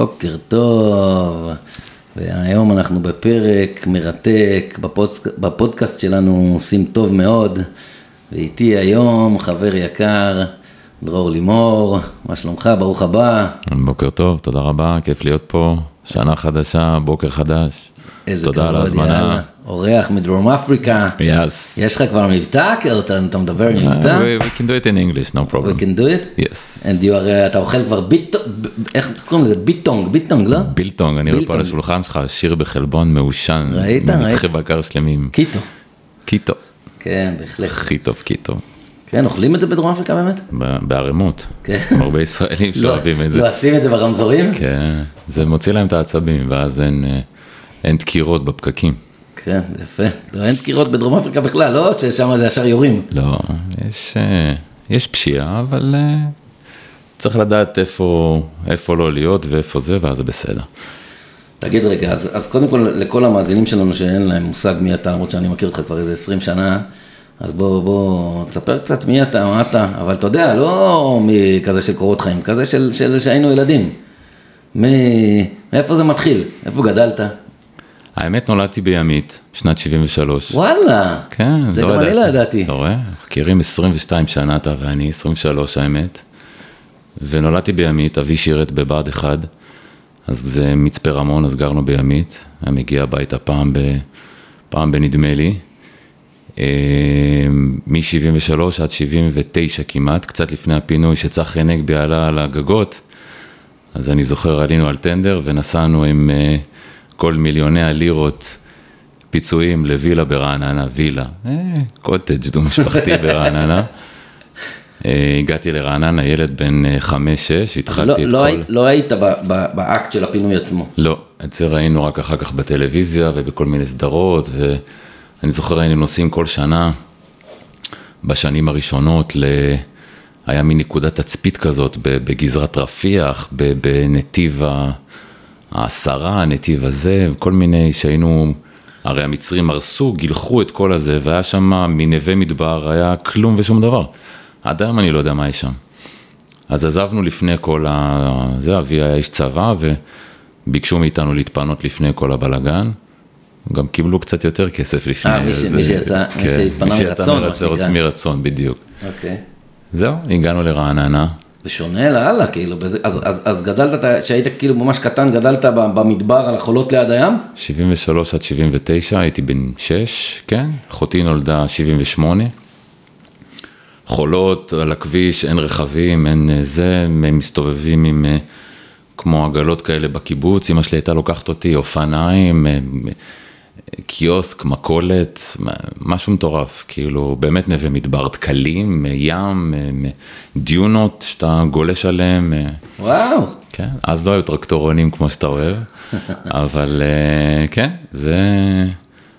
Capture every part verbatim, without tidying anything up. בוקר טוב, והיום אנחנו בפרק מרתק, בפודק... בפודקאסט שלנו עושים טוב מאוד, ואיתי היום חבר יקר, דרור לימור, מה שלומך, ברוך הבא. בוקר טוב, תודה רבה, כיף להיות פה, שנה חדשה, בוקר חדש. איזה תודה על ההזמנה. אורח מדרום אפריקה. Yes. יש לך כבר מבטא? אתה מדבר מבטא? We can do it in English, no problem. We can do it? Yes. And you are, אתה אוכל כבר ביטונג, איך קוראים לזה? ביטונג, ביטונג, לא? בילטונג, אני רואה פה על השולחן שלך, שיר בחלבון מעושן. ראית? ממתחי בקר שלמים. קיטו. קיטו. כן, בהחלט. הכי טוב קיטו. כן, אוכלים את זה בדרום אפריקה באמת? בערימות. כן. הרבה ישראלים שאוהבים את זה. לא עושים את זה ברמזורים? כן. זה מוציא להם את העצבים, ואז אין... אין תקירות בפקקים. כן, יפה. אין תקירות בדרום אפריקה בכלל, לא? ששם זה ישר יורים. לא, יש, יש פשיעה, אבל צריך לדעת איפה, איפה לא להיות ואיפה זה, ואז זה בסדר. תגיד רגע, אז, אז קודם כל, לכל המאזינים שלנו שאין להם מושג מי אתה, עוד שאני מכיר אותך כבר איזה עשרים שנה, אז בוא, בוא, תספר קצת מי אתה, מה אתה, אבל אתה יודע, לא מכזה של קורות חיים, כזה של, של, שהיינו ילדים. מאיפה זה מתחיל? איפה גדלת? האמת נולדתי בימית, שנת שבעים ושלוש. וואלה, כן, זה לא גם ידעתי. אני לא ידעתי. אתה רואה, מכירים עשרים ושתיים שנה אתה ואני, עשרים ושלוש האמת, ונולדתי בימית, אבי שירת בבד אחד, אז זה מצפה רמון, אז גרנו בימית, היה מגיע הביתה פעם, ב... פעם בנדמה לי, מ-שבעים ושלוש עד שבעים ותשע כמעט, קצת לפני הפינוי שצח ענק בעלה על הגגות, אז אני זוכר, עלינו על טנדר ונסענו עם... כל מיליוני הלירות פיצויים לווילה ברעננה, וילה, קוטג' דו משפחתי ברעננה. הגעתי לרעננה, ילד בן חמש שש, התחלתי את כל... לא היית באקט של הפינוי עצמו? לא, את זה ראינו רק אחר כך בטלוויזיה ובכל מיני סדרות, ואני זוכר היינו נוסעים כל שנה, בשנים הראשונות, היה מין נקודת תצפית כזאת בגזרת רפיח, בנתיב ה... העשרה, הנתיב הזה, כל מיני שהיינו, הרי המצרים הרסו, גילחו את כל הזה, והיה שם מנווה מדבר, היה כלום ושום דבר. עד היום אני לא יודע מה יש שם. אז עזבנו לפני כל ה... זה, אבי היה איש צבא, וביקשו מאיתנו להתפנות לפני כל הבלגן. גם קיבלו קצת יותר כסף לפני. אה, מי, ש... מי שיצא, כן, מי שהתפנה מי מרצון. מי שיצא מרצון, בדיוק. אוקיי. זהו, הגענו לרעננה. זה שונה להלאה, כאילו, אז, אז, אז גדלת, שהיית כאילו ממש קטן, גדלת במדבר על החולות ליד הים? שבעים ושלוש עד שבעים ותשע, הייתי בן שש, כן, אחותי נולדה שבעים ושמונה, חולות על הכביש, אין רכבים, אין זה, הם מסתובבים עם כמו עגלות כאלה בקיבוץ, אמא שלי הייתה לוקחת אותי, אופניים, קיוסק, מקולת, משהו מטורף, כאילו באמת נווה מדבר, תקלים, ים, דיונות שאתה גולש עליהם. וואו. כן, אז לא היו טרקטורונים כמו שאתה אוהב, אבל כן, זה...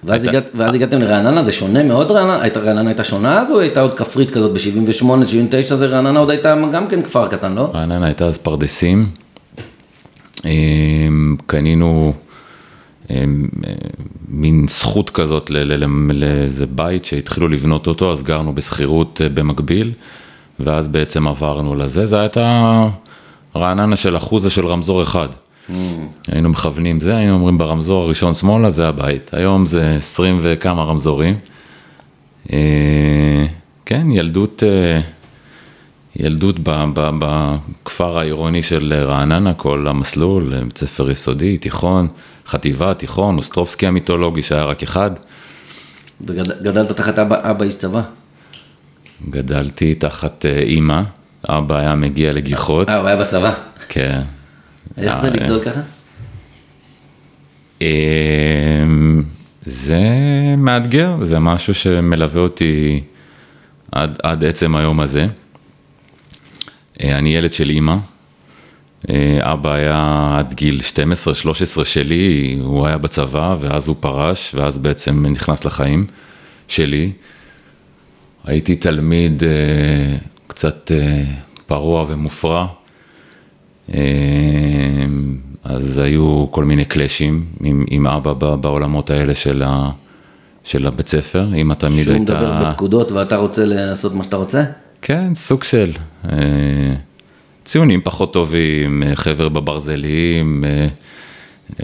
ואז, היית... הגעת, ואז הגעתם לרעננה, זה שונה מאוד רעננה, היית, רעננה הייתה שונה אז או הייתה עוד כפרית כזאת ב-שבעים ושמונה, שבעים ותשע, זה רעננה עוד הייתה גם כן כפר קטן, לא? רעננה הייתה אז פרדסים, קנינו... מין זכות כזאת לאיזה בית שהתחילו לבנות אותו, אז גרנו בסחירות במקביל, ואז בעצם עברנו לזה, זה הייתה רעננה של אחוזה של רמזור אחד. Mm. היינו מכוונים זה, היינו אומרים ברמזור הראשון שמאלה, זה הבית. היום זה עשרים וכמה רמזורים. כן, ילדות, ילדות בכפר העירוני של רעננה, כל המסלול, בית ספר יסודי, תיכון, חטיבה, תיכון, אוסטרובסקי המיתולוגי שהיה רק אחד. וגדלת תחת אבא, אבא איש צבא? גדלתי תחת אימא, אבא היה מגיע לגיחות. אה, הוא היה בצבא? כן. איך זה לגדול ככה? זה מאתגר, זה משהו שמלווה אותי עד, עד עצם היום הזה. אני ילד של אימא. אבא היה עד גיל שתים עשרה שלוש עשרה שלי, הוא היה בצבא ואז הוא פרש ואז בעצם נכנס לחיים שלי. הייתי תלמיד קצת פרוע ומופרע, אז היו כל מיני קלשים עם, עם אבא בעולמות האלה של, ה, של הבית ספר. אם התלמיד הייתה... שהוא מדבר בפקודות ואתה רוצה לעשות מה שאתה רוצה? כן, סוג של... ציונים פחות טובים, חבר בברזלים,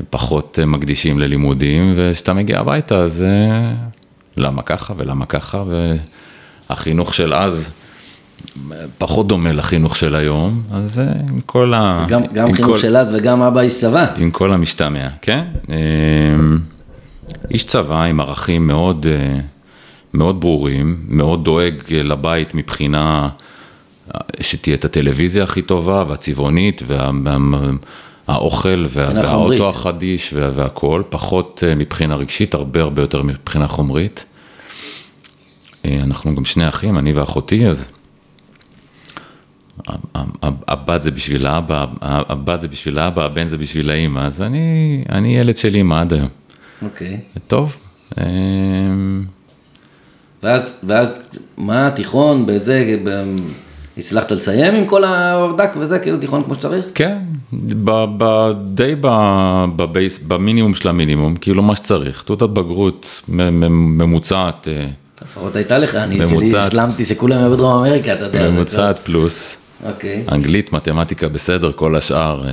פחות מקדישים ללימודים, ושאתה מגיע הביתה, אז למה ככה ולמה ככה, והחינוך של אז פחות דומה לחינוך של היום, אז עם כל ה... גם, גם חינוך כל... של אז וגם אבא איש צבא. עם כל המשתמע, כן? איש צבא עם ערכים מאוד, מאוד ברורים, מאוד דואג לבית מבחינה שתהיה את הטלוויזיה הכי טובה והצבעונית וה... האוכל וה... והאוטו החדיש וה... והכל, פחות מבחינה רגשית, הרבה הרבה יותר מבחינה חומרית. אנחנו גם שני אחים, אני ואחותי, אז הבת זה בשביל האבא, הבת זה בשביל האבא, הבן זה בשביל האמא, אז אני, אני ילד שלי אמא עד היום. אוקיי. טוב. ואז, ואז, מה, תיכון, בזה, ב... הצלחת לסיים עם כל ההורדק וזה, כאילו תיכון כמו שצריך? כן, די בבייס, במינימום של המינימום, כאילו מה שצריך, תעודת בגרות ממוצעת. לפחות הייתה לך, אני השלמתי שכולם היו בדרום אמריקה, אתה יודע. ממוצעת פלוס, אנגלית, מתמטיקה בסדר, כל השאר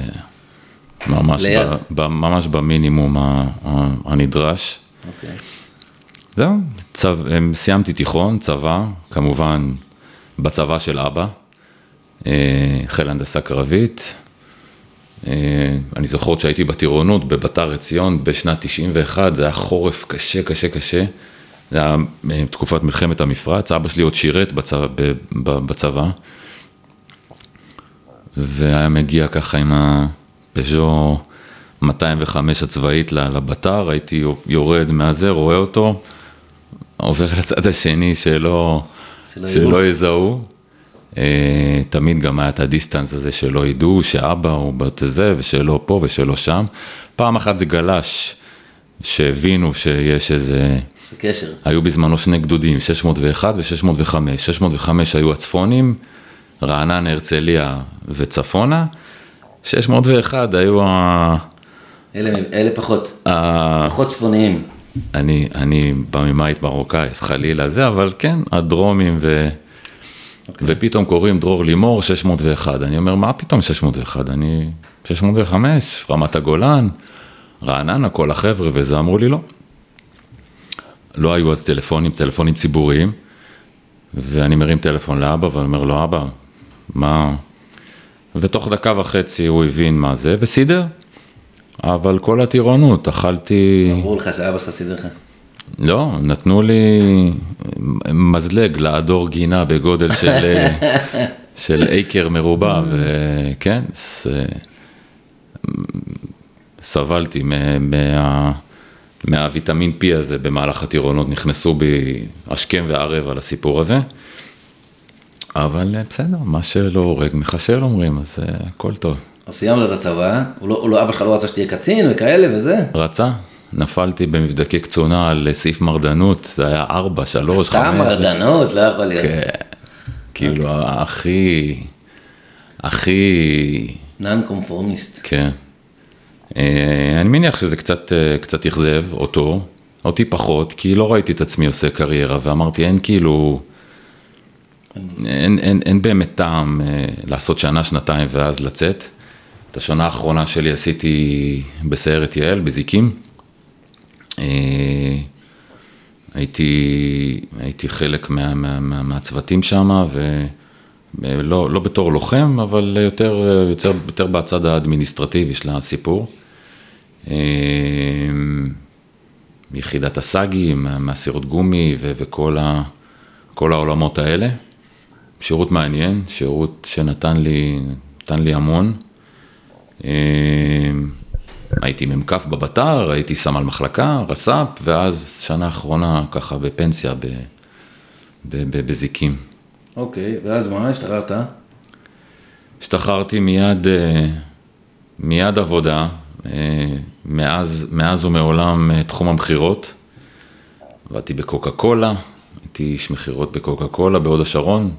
ממש במינימום הנדרש. זהו, סיימתי תיכון, צבא, כמובן, בצבא של אבא, חיל הנדסה קרבית. אני זוכר שהייתי בטירונות בביתר עציון בשנת תשעים ואחת, זה היה חורף קשה, קשה, קשה. זה היה תקופת מלחמת המפרץ, אבא שלי עוד שירת בצבא, בצבא. והיה מגיע ככה עם הפז'ו מאתיים וחמש הצבאית לביתר, הייתי יורד מהזה, רואה אותו, עובר לצד השני שלא... שלא יזהו, תמיד גם היה את הדיסטנס הזה שלא ידעו, שאבא הוא בת זה ושלא פה ושלא שם. פעם אחת זה גלש שהבינו שיש איזה... קשר. היו בזמנו שני גדודים, שש מאות ואחת ו-שש מאות וחמש. שש מאות וחמש היו הצפונים, רעננה, הרצליה וצפונה. שש מאות ואחת היו ה... אלה, אלה פחות, ה... פחות צפוניים. אני, אני בממאית מרוקאי, אז חלילה זה, אבל כן, הדרומים ו... Okay. ופתאום קוראים דרור לימור שש מאות ואחת. אני אומר, מה פתאום שש מאות ואחת? אני שש מאות וחמש, רמת הגולן, רעננה, כל החבר'ה, וזה אמרו לי לא. לא היו אז טלפונים, טלפונים ציבוריים, ואני מרים טלפון לאבא, ואני אומר לו, אבא, מה? ותוך דקה וחצי הוא הבין מה זה, וסידר. אבל כל הטירונות, אכלתי... אמרו לך שאבא שלך סידר לך? לא, נתנו לי מזלג לאדור גינה בגודל של, של איקר מרובע, וכן, ס... סבלתי מה... מהוויטמין פי הזה במהלך הטירונות, נכנסו בי אשכם וערב על הסיפור הזה, אבל בסדר, מה שלא הורג מחשל אומרים, אז הכל טוב. אז סיימנו את הצבא, אבא שלך לא רצה שתהיה קצין וכאלה וזה? רצה, נפלתי במבדקי קצונה על סעיף מרדנות, זה היה ארבע, שלוש, חמש. אתה מרדנות, לא יכול להיות. כן, כאילו הכי, הכי... נאן קומפורמיסט. כן. אני מניח שזה קצת יחזב אותו, אותי פחות, כי לא ראיתי את עצמי עושה קריירה, ואמרתי אין כאילו... אין באמת טעם לעשות שנה, שנתיים ואז לצאת. את השנה האחרונה שלי עשיתי בסיירת יעל, בזיקים. הייתי, הייתי חלק מה, מה, מה, מהצוותים שמה, ולא, לא בתור לוחם, אבל יותר, יותר, יותר בצד האדמיניסטרטיבי של הסיפור. יחידת הסגי, מהסירות גומי ו, וכל ה, כל העולמות האלה. שירות מעניין, שירות שנתן לי, נתן לי המון. הייתי ממקף בבטר, הייתי סמל מחלקה, רס"פ, ואז שנה האחרונה ככה בפנסיה, ב, ב, ב, בזיקים. אוקיי, ואז מה, השתחררת? השתחררתי מיד, מיד עבודה, מאז, מאז ומעולם תחום המחירות. עבדתי בקוקה קולה, הייתי איש מחירות בקוקה קולה, בהוד השרון.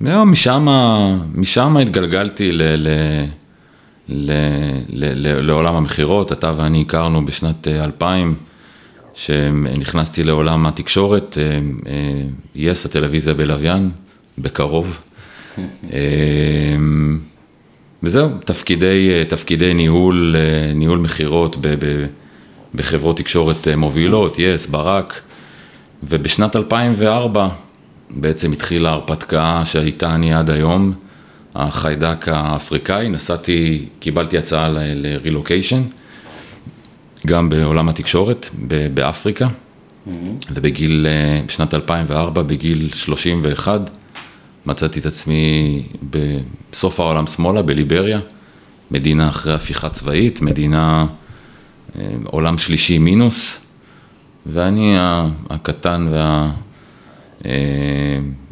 משם, משם התגלגלתי ל, ל, ל, ל, לעולם המחירות, אתה ואני הכרנו בשנת אלפיים, שנכנסתי לעולם התקשורת, יס, הטלוויזיה בלוויין, בקרוב. וזהו, תפקידי, תפקידי ניהול, ניהול מחירות ב, ב, בחברות תקשורת מובילות, יס, ברק. ובשנת אלפיים וארבע בעצם התחילה הרפתקה שהייתה אני עד היום, החיידק האפריקאי. נסעתי, קיבלתי הצעה לרילוקיישן, גם בעולם התקשורת, באפריקה. ובגיל, בשנת אלפיים וארבע, בגיל שלושים ואחת, מצאתי את עצמי בסוף העולם שמאלה, בליבריה, מדינה אחרי הפיכה צבאית, מדינה, עולם שלישי מינוס, ואני הקטן וה...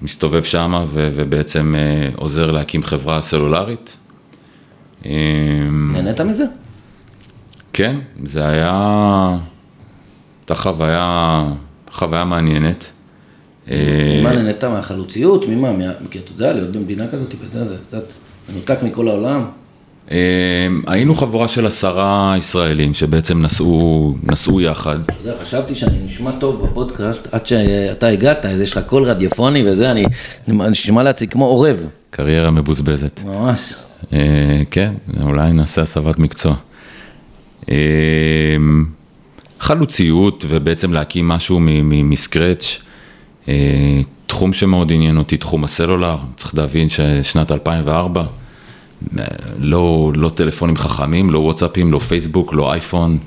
מסתובב שם ובעצם עוזר להקים חברה סלולרית. נהנית מזה? כן, זה היה, הייתה חוויה, חוויה מעניינת. ממה נהנית? מהחלוציות? ממה? כי אתה יודע, להיות במדינה כזאת, זה קצת נותק מכל העולם. היינו חבורה של עשרה ישראלים שבעצם נסעו, נסעו יחד. אתה יודע, חשבתי שאני נשמע טוב בפודקאסט, עד שאתה הגעת, אז יש לך קול רדיופוני וזה, אני נשמע לעצמי כמו עורב. קריירה מבוזבזת. ממש. כן, אולי נעשה הסבת מקצוע. חלוציות ובעצם להקים משהו מסקרץ', תחום שמאוד עניין אותי, תחום הסלולר. צריך להבין ששנת אלפיים וארבע, לא, לא טלפונים חכמים, לא וואטסאפים, לא פייסבוק, לא אייפון,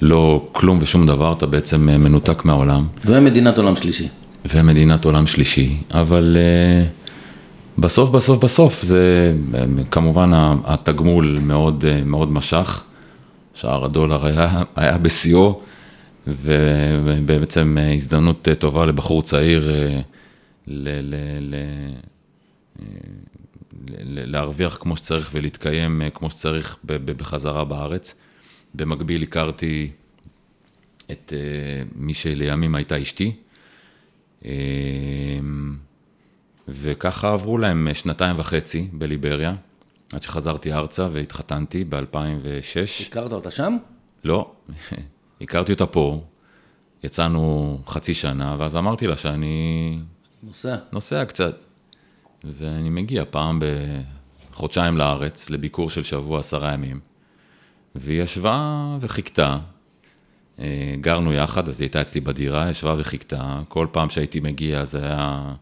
לא כלום ושום דבר, אתה בעצם מנותק מהעולם. ומדינת עולם שלישי. ומדינת עולם שלישי, אבל בסוף, בסוף, בסוף, זה כמובן התגמול מאוד, מאוד משך, שער הדולר היה, היה בסיאו, ובעצם הזדמנות טובה לבחור צעיר ל... ל, ל להרוויח כמו שצריך ולהתקיים כמו שצריך בחזרה בארץ. במקביל הכרתי את מי שלימים הייתה אשתי, וככה עברו להם שנתיים וחצי בליבריה, עד שחזרתי ארצה והתחתנתי ב-אלפיים ושש. הכרת אותה שם? לא, הכרתי אותה פה, יצאנו חצי שנה, ואז אמרתי לה שאני... נוסע. נוסע קצת. ואני מגיע פעם בחודשיים לארץ, לביקור של שבוע עשרה ימים, והיא ישבה וחיכתה, גרנו יחד, אז היא הייתה אצלי בדירה, ישבה וחיכתה, כל פעם שהייתי מגיע זה היה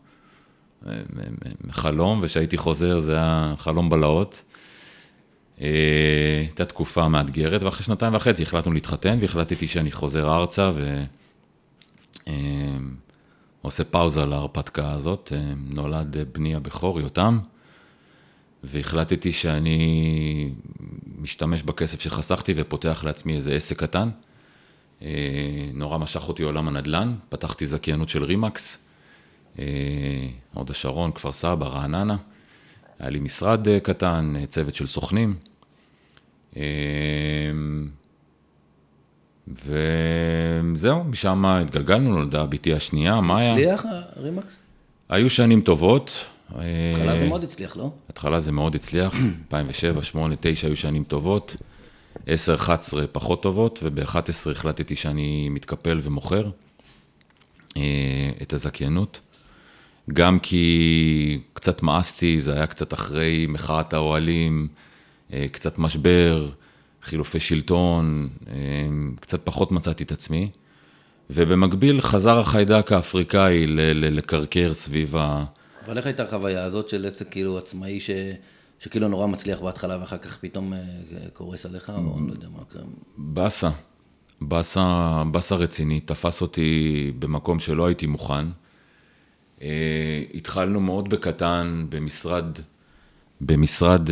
חלום, ושהייתי חוזר זה היה חלום בלהות, הייתה תקופה מאתגרת, ואחרי שנתיים וחצי החלטנו להתחתן, והחלטתי שאני חוזר ארצה, ו... עושה פאוזה להרפתקה הזאת, נולד בני הבכור יותם, והחלטתי שאני משתמש בכסף שחסכתי ופותח לעצמי איזה עסק קטן. נורא משך אותי עולם הנדל"ן, פתחתי זכיינות של רימקס, עוד השרון, כפר סבא, רעננה, היה לי משרד קטן, צוות של סוכנים, וזהו, משם התגלגלנו, נולדה ביתי השנייה, מאיה. הצליח הרימקס? היו שנים טובות. התחלה זה מאוד הצליח, לא? התחלה זה מאוד הצליח, אלפיים ושבע, שמונה, תשע היו שנים טובות, עשר, אחת עשרה פחות טובות, וב-אחת עשרה החלטתי שאני מתקפל ומוכר את הזכיינות. גם כי קצת מאסתי, זה היה קצת אחרי מחאת האוהלים, קצת משבר, חילופי שלטון, קצת פחות מצאתי את עצמי, ובמקביל חזר החיידק האפריקאי לקרקר סביב ה... אבל איך הייתה החוויה הזאת של עסק כאילו עצמאי ש... שכאילו נורא מצליח בהתחלה ואחר כך פתאום קורס עליך, או אני לא יודע מה... בסה, בסה, בסה רציני, תפס אותי במקום שלא הייתי מוכן. התחלנו מאוד בקטן במשרד... במשרד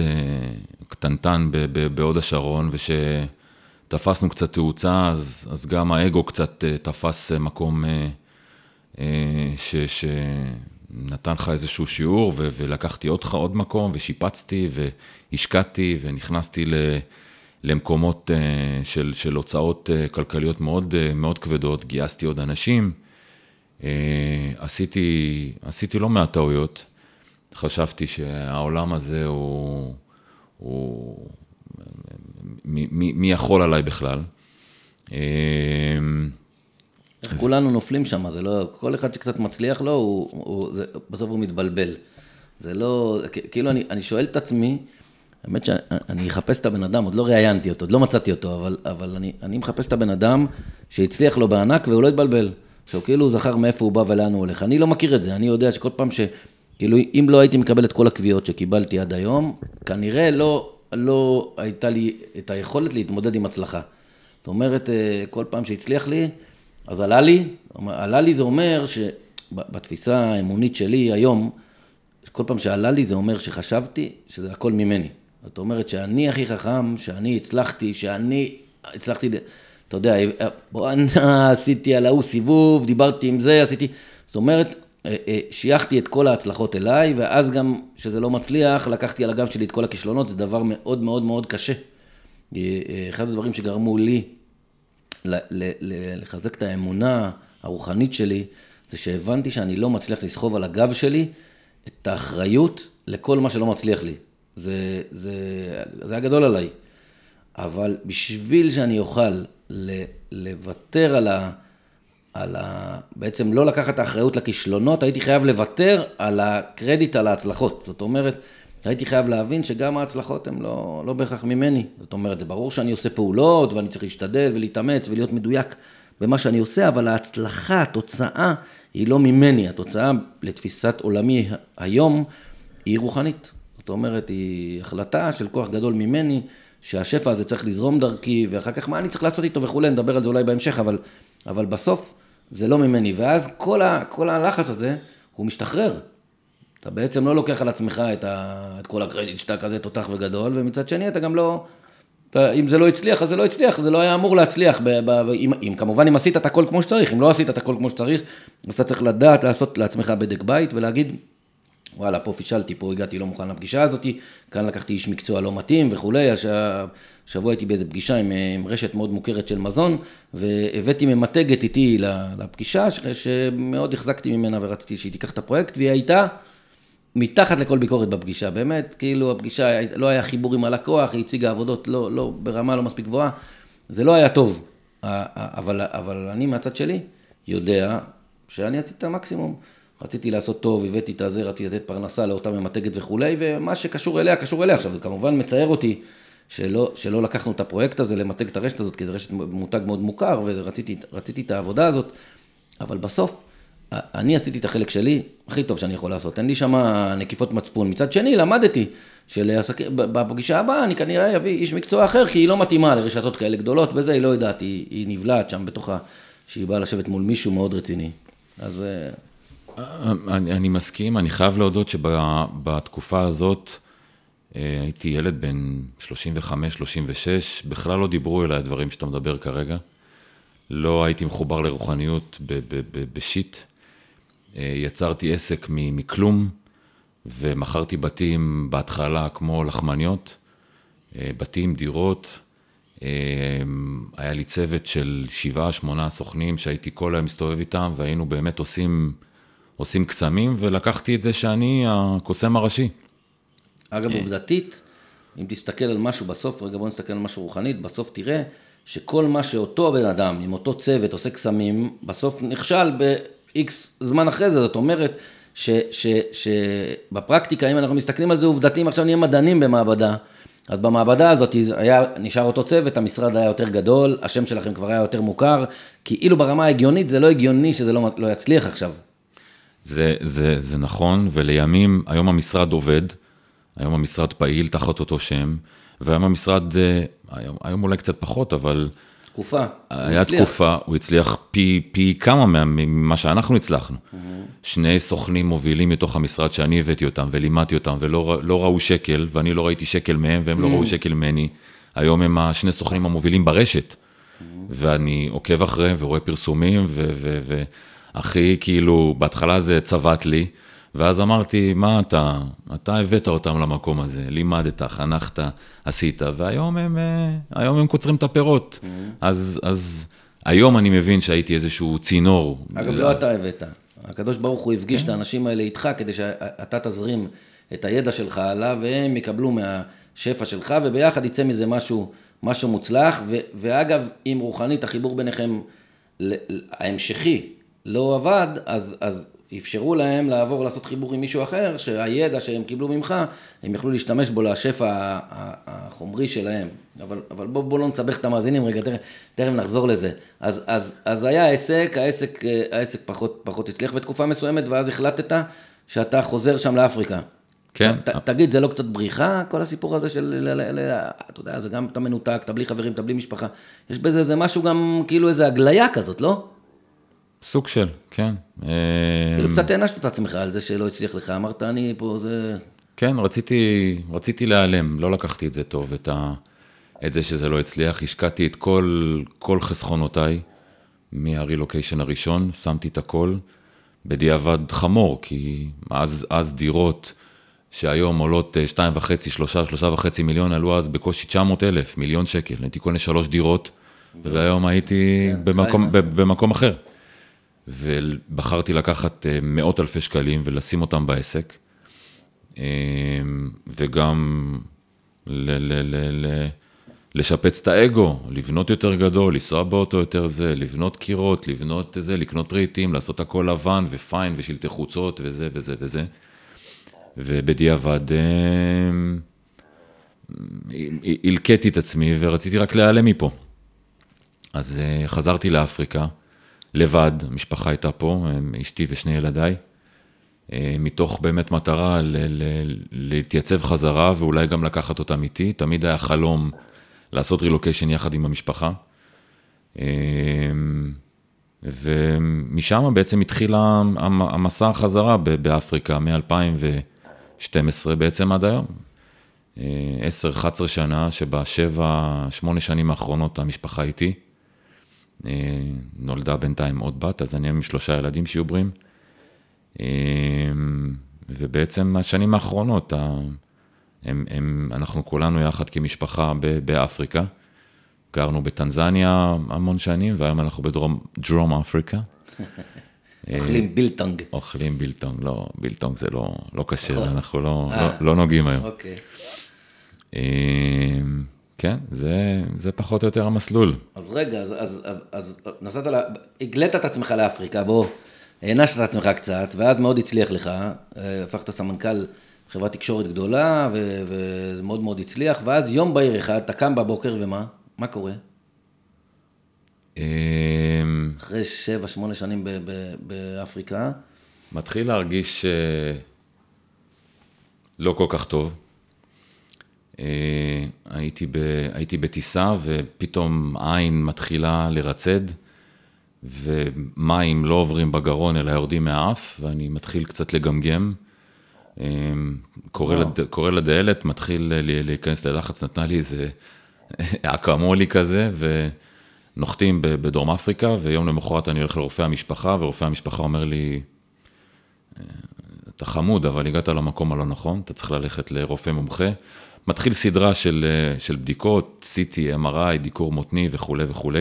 קטנטן בהוד השרון, ושתפסנו קצת תאוצה, אז, אז גם האגו קצת תפס מקום ש, שנתן לך איזשהו שיעור, ו, ולקחתי אותך עוד מקום, ושיפצתי, והשקעתי, ונכנסתי ל, למקומות של, של הוצאות כלכליות מאוד, מאוד כבדות, גייסתי עוד אנשים, עשיתי, עשיתי לא מעט טעויות, חשבתי שהעולם הזה הוא, הוא מי, מי יכול עליי בכלל. כולנו נופלים שם, זה לא, כל אחד שקצת מצליח לו, הוא, הוא, זה, בסוף הוא מתבלבל. זה לא, כאילו אני, אני שואל את עצמי, האמת שאני אחפש את הבן אדם, עוד לא ראיינתי אותו, עוד לא מצאתי אותו, אבל, אבל אני, אני מחפש את הבן אדם שהצליח לו בענק והוא לא התבלבל. שהוא כאילו זכר מאיפה הוא בא ולאן הוא הולך. אני לא מכיר את זה, אני יודע שכל פעם ש... כאילו, אם לא הייתי מקבל את כל הקביעות שקיבלתי עד היום, כנראה לא, לא הייתה לי את היכולת להתמודד עם הצלחה. זאת אומרת, כל פעם שהצליח לי, אז עלה לי, עלה לי זה אומר שבתפיסה האמונית שלי היום, כל פעם שעלה לי זה אומר שחשבתי שזה הכל ממני. זאת אומרת שאני הכי חכם, שאני הצלחתי, שאני הצלחתי, אתה יודע, בוא, עשיתי על ההוא סיבוב, דיברתי עם זה, עשיתי, זאת אומרת, שייכתי את כל ההצלחות אליי, ואז גם שזה לא מצליח, לקחתי על הגב שלי את כל הכישלונות, זה דבר מאוד מאוד מאוד קשה. אחד הדברים שגרמו לי לחזק את האמונה הרוחנית שלי, זה שהבנתי שאני לא מצליח לסחוב על הגב שלי את האחריות לכל מה שלא מצליח לי. זה, זה, זה היה גדול עליי. אבל בשביל שאני אוכל לוותר על ה... על ה... בעצם לא לקחת האחריות לכישלונות, הייתי חייב לוותר על הקרדיט על ההצלחות. זאת אומרת, הייתי חייב להבין שגם ההצלחות הן לא, לא בהכרח ממני. זאת אומרת, זה ברור שאני עושה פעולות ואני צריך להשתדל ולהתאמץ ולהיות מדויק במה שאני עושה, אבל ההצלחה, התוצאה, היא לא ממני. התוצאה לתפיסת עולמי היום היא רוחנית. זאת אומרת, היא החלטה של כוח גדול ממני, שהשפע הזה צריך לזרום דרכי, ואחר כך מה אני צריך לעשות איתו וכולי, נדבר על זה אולי בהמשך, אבל, אבל בסוף זה לא ממני. ואז כל, ה, כל הלחץ הזה הוא משתחרר. אתה בעצם לא לוקח על עצמך את, ה, את כל הקרדיט שאתה כזה תותח וגדול, ומצד שני אתה גם לא, אתה, אם זה לא הצליח, אז זה לא הצליח, זה לא היה אמור להצליח, ב, ב, ב, אם, אם, כמובן אם עשית את הכל כמו שצריך, אם לא עשית את הכל כמו שצריך, אז אתה צריך לדעת לעשות לעצמך בדק בית ולהגיד, וואלה, פה פישלתי, פה הגעתי לא מוכן לפגישה הזאת, כאן לקחתי איש מקצוע לא מתאים וכולי, השבוע הייתי באיזו פגישה עם, עם רשת מאוד מוכרת של מזון, והבאתי ממתגת איתי לפגישה, שמאוד החזקתי ממנה ורציתי שהיא תיקח את הפרויקט, והיא הייתה מתחת לכל ביקורת בפגישה, באמת, כאילו הפגישה לא היה חיבור עם הלקוח, היא הציגה עבודות לא, לא, ברמה לא מספיק גבוהה, זה לא היה טוב, אבל, אבל אני מהצד שלי יודע שאני עשיתי את המקסימום, רציתי לעשות טוב, הבאתי את הזה, רציתי לתת פרנסה לאותה ממתגת וכו', ומה שקשור אליה, קשור אליה. עכשיו, זה כמובן מצייר אותי שלא, שלא לקחנו את הפרויקט הזה, למתג את הרשת הזאת, כי זה רשת מותג מאוד מוכר, ורציתי, רציתי את העבודה הזאת. אבל בסוף, אני עשיתי את החלק שלי, הכי טוב שאני יכול לעשות. אין לי שמה נקיפות מצפון. מצד שני, למדתי שבפגישה הבאה אני כנראה יביא איש מקצוע אחר, כי היא לא מתאימה לרשתות כאלה גדולות. בזה היא לא יודעת, היא, היא נבלעת שם בתוכה, שהיא באה לשבת מול מישהו מאוד רציני. אז... אני, אני מסכים, אני חייב להודות שבתקופה הזאת הייתי ילד בן שלושים וחמש שלושים ושש, בכלל לא דיברו אליי הדברים שאתה מדבר כרגע, לא הייתי מחובר לרוחניות ב- ב- ב- בשיט, יצרתי עסק מכלום ומכרתי בתים בהתחלה כמו לחמניות, בתים, דירות, היה לי צוות של שבעה, שמונה סוכנים שהייתי כל היום מסתובב איתם והיינו באמת עושים... עושים קסמים, ולקחתי את זה שאני הקוסם הראשי. אגב, עובדתית, אם תסתכל על משהו בסוף, רגע בוא נסתכל על משהו רוחנית, בסוף תראה שכל מה שאותו בן אדם, עם אותו צוות, עושה קסמים, בסוף נכשל ב-X זמן אחרי זה. זאת אומרת, שבפרקטיקה, אם אנחנו מסתכלים על זה עובדתיים, עכשיו נהיה מדענים במעבדה, אז במעבדה הזאת היה, נשאר אותו צוות, המשרד היה יותר גדול, השם שלכם כבר היה יותר מוכר, כי אילו ברמה ההגיונית זה לא הגיוני שזה לא, לא יצליח עכשיו. זה, זה, זה נכון, ולימים, היום המשרד עובד, היום המשרד פעיל תחת אותו שם, והיום המשרד, היום, היום אולי קצת פחות, אבל... תקופה, היה תקופה, הוא הצליח פי, פי כמה ממה שאנחנו הצלחנו. שני סוכנים מובילים מתוך המשרד שאני הבאתי אותם, ולימדתי אותם, ולא, לא ראו שקל, ואני לא ראיתי שקל מהם, והם לא ראו שקל ממני. היום הם השני סוכנים המובילים ברשת, ואני עוקב אחריהם ורואה פרסומים, ו, ו, ו... אחי, כאילו, בהתחלה זה צבט לי, ואז אמרתי, מה אתה? אתה הבאת אותם למקום הזה, לימדת, חנכת, עשית, והיום הם, היום הם קוצרים את הפירות. אז, אז היום אני מבין שהייתי איזשהו צינור. אגב, לא אתה הבאת. הקדוש ברוך הוא הפגיש את האנשים האלה איתך, כדי שאתה תזרים את הידע שלך עליו, והם יקבלו מהשפע שלך, וביחד יצא מזה משהו, משהו מוצלח. ואגב, אם רוחנית, החיבור ביניכם ההמשכי לא עבד, אז, אז אפשרו להם לעבור לעשות חיבור עם מישהו אחר, שהידע שהם קיבלו ממך, הם יכלו להשתמש בו לשפע החומרי שלהם. אבל, אבל בוא, בוא לא נצבח את המאזינים, רגע, תכף, תכף נחזור לזה. אז, אז, אז היה העסק, העסק, העסק פחות, פחות הצליח בתקופה מסוימת, ואז החלטת שאתה חוזר שם לאפריקה. כן. ת, תגיד, זה לא קצת בריחה, כל הסיפור הזה של, אתה יודע, זה גם אתה מנותק, אתה בלי חברים, אתה בלי משפחה. יש בזה, זה משהו גם, כאילו, איזה הגליה כזאת, לא? סוג של, כן. כאילו קצת תענשת את עצמך על זה שלא הצליח לך, אמרת, אני פה זה... כן, רציתי, רציתי להיעלם, לא לקחתי את זה טוב, את, ה, את זה שזה לא הצליח, השקעתי את כל, כל חסכונותיי, מהרילוקיישן הראשון, שמתי את הכל, בדיעבד חמור, כי אז, אז דירות שהיום עולות שתיים וחצי, שלושה, שלושה וחצי מיליון, עלו אז בקושי תשע מאות אלף, מיליון שקל, הייתי כל שלוש דירות, והיום הייתי yeah, במקום, במקום אחר. ובחרתי לקחת מאות אלפי שקלים ולשים אותם בעסק, וגם ל- ל- ל- ל- לשפץ את האגו, לבנות יותר גדול, לנסוע באוטו יותר זה, לבנות קירות, לבנות זה, לקנות רהיטים, לעשות הכל לבן ופיין ושלטי חוצות וזה וזה וזה. ובדיעבד הלקטתי את עצמי ורציתי רק להיעלם מפה. אז חזרתי לאפריקה, לבד, המשפחה הייתה פה, אשתי ושני ילדיי, מתוך באמת מטרה להתייצב חזרה, ואולי גם לקחת אותם איתי. תמיד היה חלום לעשות רילוקיישן יחד עם המשפחה. ומשם בעצם התחיל המסע החזרה באפריקה, מ-אלפיים ושתים עשרה בעצם עד היום. עשר אחת עשרה שנה, שבה שבע שמונה שנים האחרונות המשפחה איתי. נולדה בינתיים עוד בת, אז אני עם שלושה ילדים שיהיו בריאים, ובעצם השנים האחרונות, הם, הם, אנחנו כולנו יחד כמשפחה ב- באפריקה, גרנו בטנזניה המון שנים, והיום אנחנו בדרום, דרום אפריקה. אוכלים בילטונג. אוכלים בילטונג, לא, בילטונג זה לא, לא קשר, אנחנו לא, לא, לא נוגעים היום. אוקיי. כן, זה, זה פחות או יותר המסלול. אז רגע, אז, אז, אז, אז נסעת לה, הגלת את עצמך לאפריקה, בוא, הענשת את עצמך קצת, ואז מאוד הצליח לך, הפכת סמנכ"ל חברת תקשורת גדולה, וזה מאוד מאוד הצליח, ואז יום בעיר אחד, אתה קם בבוקר ומה? מה קורה? אחרי שבע, שמונה שנים ב- ב- באפריקה. מתחיל להרגיש לא כל כך טוב. הייתי ב, הייתי בטיסה ופתאום עין מתחילה לרצד ומים לא עוברים בגרון אלא יורדים מהאף ואני מתחיל קצת לגמגם, קורא לד, קורא לדלת, מתחיל להיכנס ללחץ, נתנה לי איזה אקמולי כזה ונוחתים בדרום אפריקה ויום למחרת אני הולך לרופא המשפחה ורופא המשפחה אומר לי אתה חמוד אבל הגעת למקום הלא נכון, אתה צריך ללכת לרופא מומחה. מתחיל סדרה של, של בדיקות, סי טי, אם אר איי, דיקור מותני וכו' וכו'.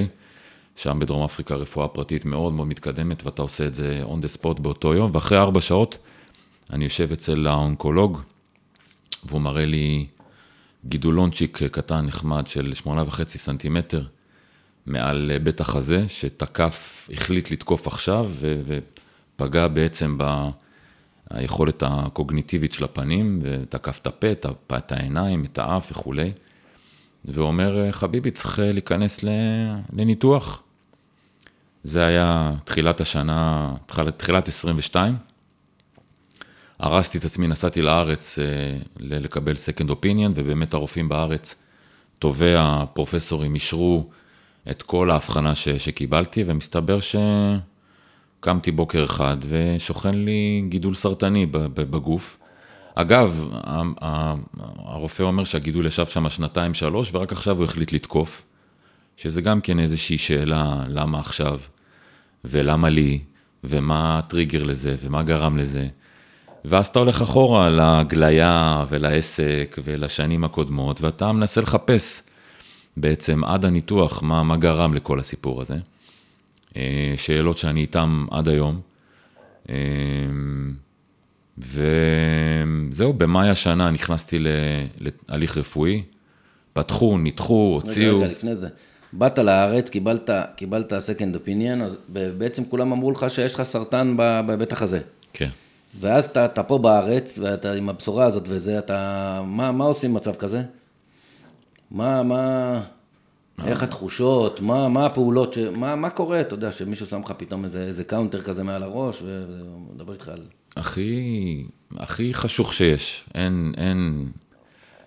שם בדרום אפריקה רפואה פרטית מאוד מאוד מתקדמת, ואתה עושה את זה on the spot באותו יום, ואחרי ארבע שעות אני יושב אצל האונקולוג, והוא מראה לי גידולונצ'יק קטן נחמד של שמונה וחצי סנטימטר, מעל בית החזה, שתקף, החליט לתקוף עכשיו, ו, ופגע בעצם ב... היכולת הקוגניטיבית של הפנים, ותקף את הפה, את העיניים, את האף וכו'. ואומר, חביבי, צריך להיכנס לניתוח. זה היה תחילת השנה, תחילת עשרים ושתיים. הרסתי את עצמי, נסעתי לארץ לקבל second opinion, ובאמת הרופאים בארץ, טובי הפרופסורים, ישרו את כל ההבחנה ש- שקיבלתי, ומסתבר ש... קמתי בוקר אחד ושוכן לי גידול סרטני בגוף. אגב, הרופא אומר שהגידול ישב שם שנתיים, שלוש, ורק עכשיו הוא החליט לתקוף, שזה גם כן איזושהי שאלה, למה עכשיו, ולמה לי, ומה הטריגר לזה, ומה גרם לזה. ואז אתה הולך אחורה לגליה ולעסק ולשנים הקודמות, ואתה מנסה לחפש בעצם עד הניתוח מה, מה גרם לכל הסיפור הזה. שאלות שאני איתם עד היום, וזהו, במאי השנה נכנסתי להליך רפואי, פתחו, ניתחו, הוציאו. רגע, רגע, לפני זה, באת לארץ, קיבלת, קיבלת second opinion, אז בעצם כולם אמרו לך שיש לך סרטן בבית החזה. כן. ואז אתה, אתה פה בארץ, ואתה עם הבשורה הזאת וזה, אתה, מה, מה עושים מצב כזה? מה, מה, איך התחושות, מה, מה הפעולות, ש, מה, מה קורה? אתה יודע, שמישהו שם לך פתאום איזה, איזה קאונטר כזה מעל הראש, ודבר איתך על... הכי, הכי חשוך שיש. אין, אין,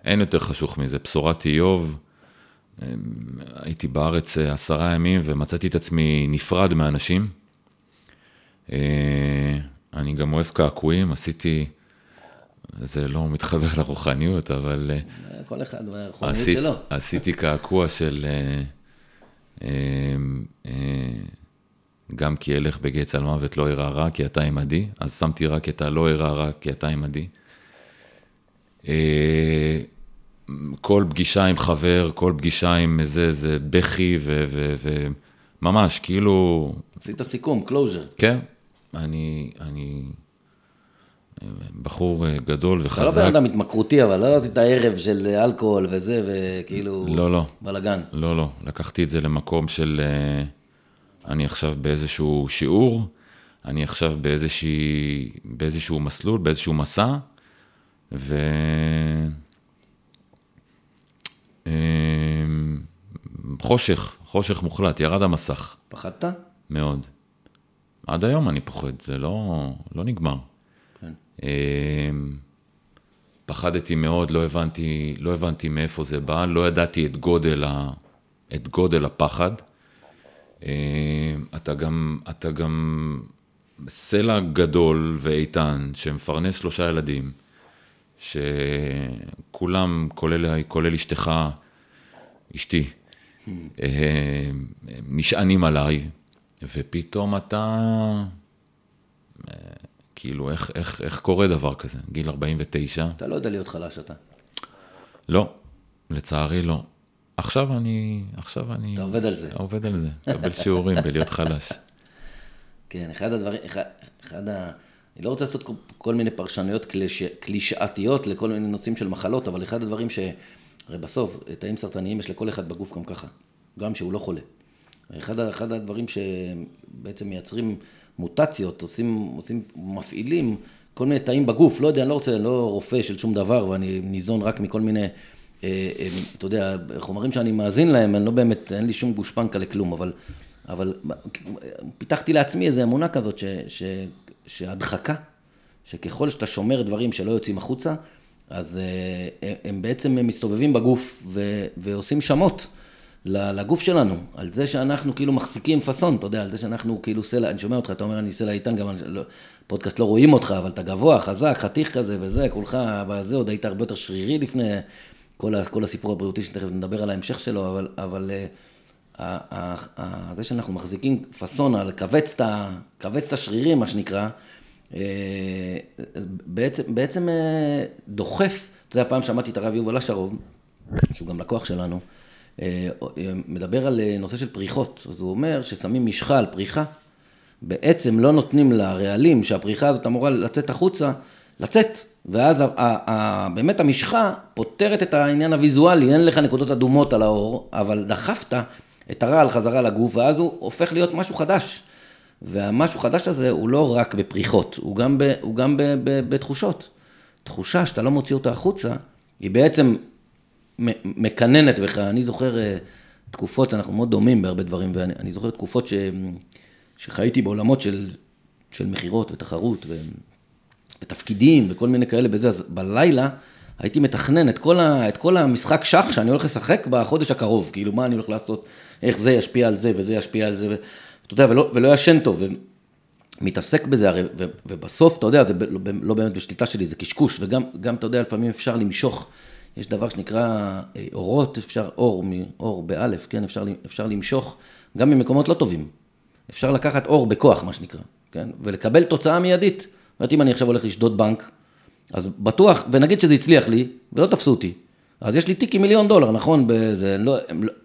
אין יותר חשוך מזה. בשורת איוב, הייתי בארץ עשרה ימים ומצאתי את עצמי נפרד מאנשים. אני גם אוהב קעקועים, עשיתי, זה לא מתחבר לרוחניות, אבל... כל אחד ברוחניות שלו. עשיתי קעקוע של... גם כי אלך בגץ על מוות לא יראה רע, כי אתה עמדי, אז שמתי רק את הלא יראה רע, כי אתה עמדי. כל פגישה עם חבר, כל פגישה עם איזה, זה בכי וממש, כאילו... עשית סיכום, קלוז'ר. כן, אני... בחור גדול וחזק. אתה לא באדם התמכרותי, אבל לא עשית ערב של אלכוהול וזה, וכאילו... לא, לא. בלגן. לא, לא. לקחתי את זה למקום של... אני עכשיו באיזשהו שיעור, אני עכשיו באיזושהי, באיזשהו מסלול, באיזשהו מסע, ו... חושך, חושך מוחלט, ירד המסך. פחדת? מאוד. עד היום אני פוחד, זה לא, לא נגמר. כן. פחדתי מאוד, לא הבנתי, לא הבנתי מאיפה זה בא, לא ידעתי את גודל ה, את גודל הפחד. אתה גם, אתה גם סלע גדול ואיתן שמפרנס שלושה ילדים, שכולם, כולל, כולל אשתך, אשתי, נשענים עליי, ופתאום אתה, כאילו, איך, איך, איך קורה דבר כזה? גיל ארבעים ותשע. אתה לא יודע להיות חלש, אתה. לא, לצערי לא. עכשיו אני, עכשיו אני... אתה עובד על זה. עובד על זה, קבל שיעורים בלהיות חלש. כן, אחד הדברים, אחד, אחד ה... אני לא רוצה לעשות כל מיני פרשנויות קלישאתיות לכל מיני נושאים של מחלות, אבל אחד הדברים ש... הרי בסוף, תאים סרטניים יש לכל אחד בגוף גם ככה, גם שהוא לא חולה. אחד, אחד הדברים שבעצם מייצרים מוטציות, עושים, עושים, מפעילים כל מיני תאים בגוף, לא יודע, אני לא רוצה, אני לא רופא של שום דבר, ואני ניזון רק מכל מיני... אתה יודע, חומרים שאני מאזין להם, אני לא באמת, אין לי שום גושפנקה לכלום, אבל, אבל פיתחתי לעצמי איזו אמונה כזאת ש, ש, שהדחקה, שככל שאתה שומר דברים שלא יוצאים החוצה, אז הם בעצם מסתובבים בגוף ו, ועושים שמות לגוף שלנו, על זה שאנחנו כאילו מחזיקים פסון, אתה יודע, על זה שאנחנו כאילו סלע, אני שומע אותך, אתה אומר, אני סלע איתן, גם פודקאסט לא רואים אותך, אבל אתה גבוה, חזק, חתיך כזה וזה, כולך, זה עוד היית הרבה יותר שרירי לפני... כל, כל הסיפור הבריאותי שתכף נדבר על ההמשך שלו, אבל, אבל אה, אה, אה, זה שאנחנו מחזיקים פסון על כבצת, כבצת השרירים, מה שנקרא, אה, בעצם, בעצם אה, דוחף, אתה יודע, פעם שמעתי את הרב יובל אשרוב, שהוא גם לקוח שלנו, אה, מדבר על נושא של פריחות, אז הוא אומר ששמים משחה על פריחה, בעצם לא נותנים לרעלים שהפריחה הזאת אמורה לצאת החוצה, לצאת, ואז באמת המשחה פותרת את העניין הוויזואלי, אין לך נקודות אדומות על האור, אבל דחפת את הרעל חזרה לגוף, ואז הוא הופך להיות משהו חדש. והמשהו חדש הזה הוא לא רק בפריחות, הוא גם, ב, הוא גם ב, ב, בתחושות. תחושה שאתה לא מוציא אותה החוצה, היא בעצם מקננת בך. אני זוכר תקופות, אנחנו מאוד דומים בהרבה דברים, ואני זוכר תקופות ש, שחייתי בעולמות של, של מחירות ותחרות ו... בתפקידים וכל מיני כאלה בזה, אז בלילה הייתי מתכנן את כל, ה, את כל המשחק שח שאני הולך לשחק בחודש הקרוב, כאילו מה אני הולך לעשות, איך זה ישפיע על זה וזה ישפיע על זה, ואתה יודע, ולא, ולא ישן טוב, ומתעסק בזה הרי, ו, ובסוף, אתה יודע, זה ב, לא, לא באמת בשליטה שלי, זה קשקוש, וגם, גם, אתה יודע, לפעמים אפשר למשוך, יש דבר שנקרא אורות, אפשר אור, אור באלף, כן, אפשר, אפשר למשוך, גם ממקומות לא טובים, אפשר לקחת אור בכוח, מה שנקרא, כן, ולקבל תוצאה מיידית, זאת אומרת, אם אני עכשיו הולך לשדוד בנק, אז בטוח, ונגיד שזה הצליח לי, ולא תפסו אותי, אז יש לי תיק עם מיליון דולר, נכון? בזה, לא,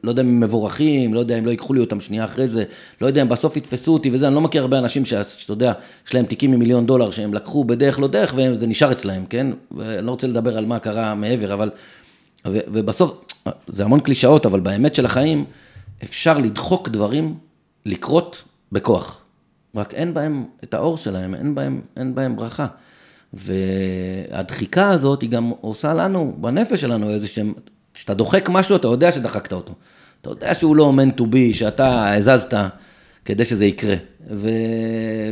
לא יודע אם הם מבורכים, לא יודע אם לא ייקחו לי אותם שנייה אחרי זה, לא יודע אם בסוף יתפסו אותי וזה, אני לא מכיר הרבה אנשים שאתה יודע, יש להם תיקים עם מיליון דולר שהם לקחו בדרך לא דרך, וזה נשאר אצלהם, כן? ואני לא רוצה לדבר על מה קרה מעבר, אבל, ו, ובסוף, זה המון קלישאות, אבל באמת של החיים, אפשר לדחוק דברים לקרות בכוח. רק אין בהם את האור שלהם, אין בהם, אין בהם ברכה. והדחיקה הזאת היא גם עושה לנו, בנפש שלנו, איזה שם, כשאתה דוחק משהו, אתה יודע שדחקת אותו. אתה יודע שהוא לא meant to be, שאתה הזזת כדי שזה יקרה. ו...